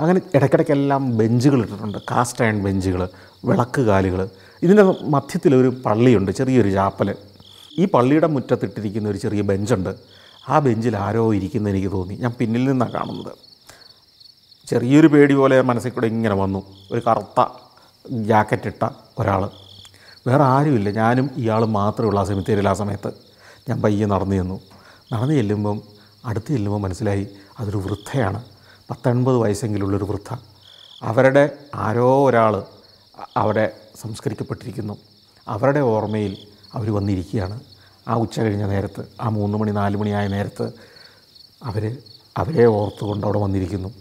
അങ്ങനെ ഇടയ്ക്കിടയ്ക്കെല്ലാം ബെഞ്ചുകൾ ഇട്ടിട്ടുണ്ട്, കാസ്റ്റ് അയൺ ബെഞ്ചുകൾ, വിളക്ക് കാലുകൾ. ഇതിൻ്റെ മധ്യത്തിലൊരു പള്ളിയുണ്ട്, ചെറിയൊരു ചാപ്പൽ. ഈ പള്ളിയുടെ മുറ്റത്തിട്ടിരിക്കുന്ന ഒരു ചെറിയ ബെഞ്ചുണ്ട്. ആ ബെഞ്ചിൽ ആരോ ഇരിക്കുന്നത് എനിക്ക് തോന്നി. ഞാൻ പിന്നിൽ നിന്നാണ് കാണുന്നത്. ചെറിയൊരു പേടി പോലെ മനസ്സിൽ കൂടെ ഇങ്ങനെ വന്നു. ഒരു കറുത്ത ജാക്കറ്റിട്ട ഒരാൾ. വേറെ ആരുമില്ല, ഞാനും ഇയാൾ മാത്രമേ ഉള്ളൂ ആ സെമിത്തേരിയിൽ. ആ സമയത്ത് ഞാൻ പയ്യെ നടന്നു ചെന്നു. നടന്നു ചെല്ലുമ്പം അടുത്ത് ചെല്ലുമ്പോൾ മനസ്സിലായി അതൊരു വൃദ്ധയാണ്. പത്തൊൻപത് വയസ്സെങ്കിലുള്ളൊരു വൃദ്ധ. അവരുടെ ആരോ ഒരാൾ അവിടെ സംസ്കരിക്കപ്പെട്ടിരിക്കുന്നു. അവരുടെ ഓർമ്മയിൽ അവർ വന്നിരിക്കുകയാണ്. ആ ഉച്ച കഴിഞ്ഞ നേരത്ത്, ആ മൂന്ന് മണി നാല് മണിയായ നേരത്ത് അവർ അവരെ ഓർത്തുകൊണ്ട് അവിടെ വന്നിരിക്കുന്നു.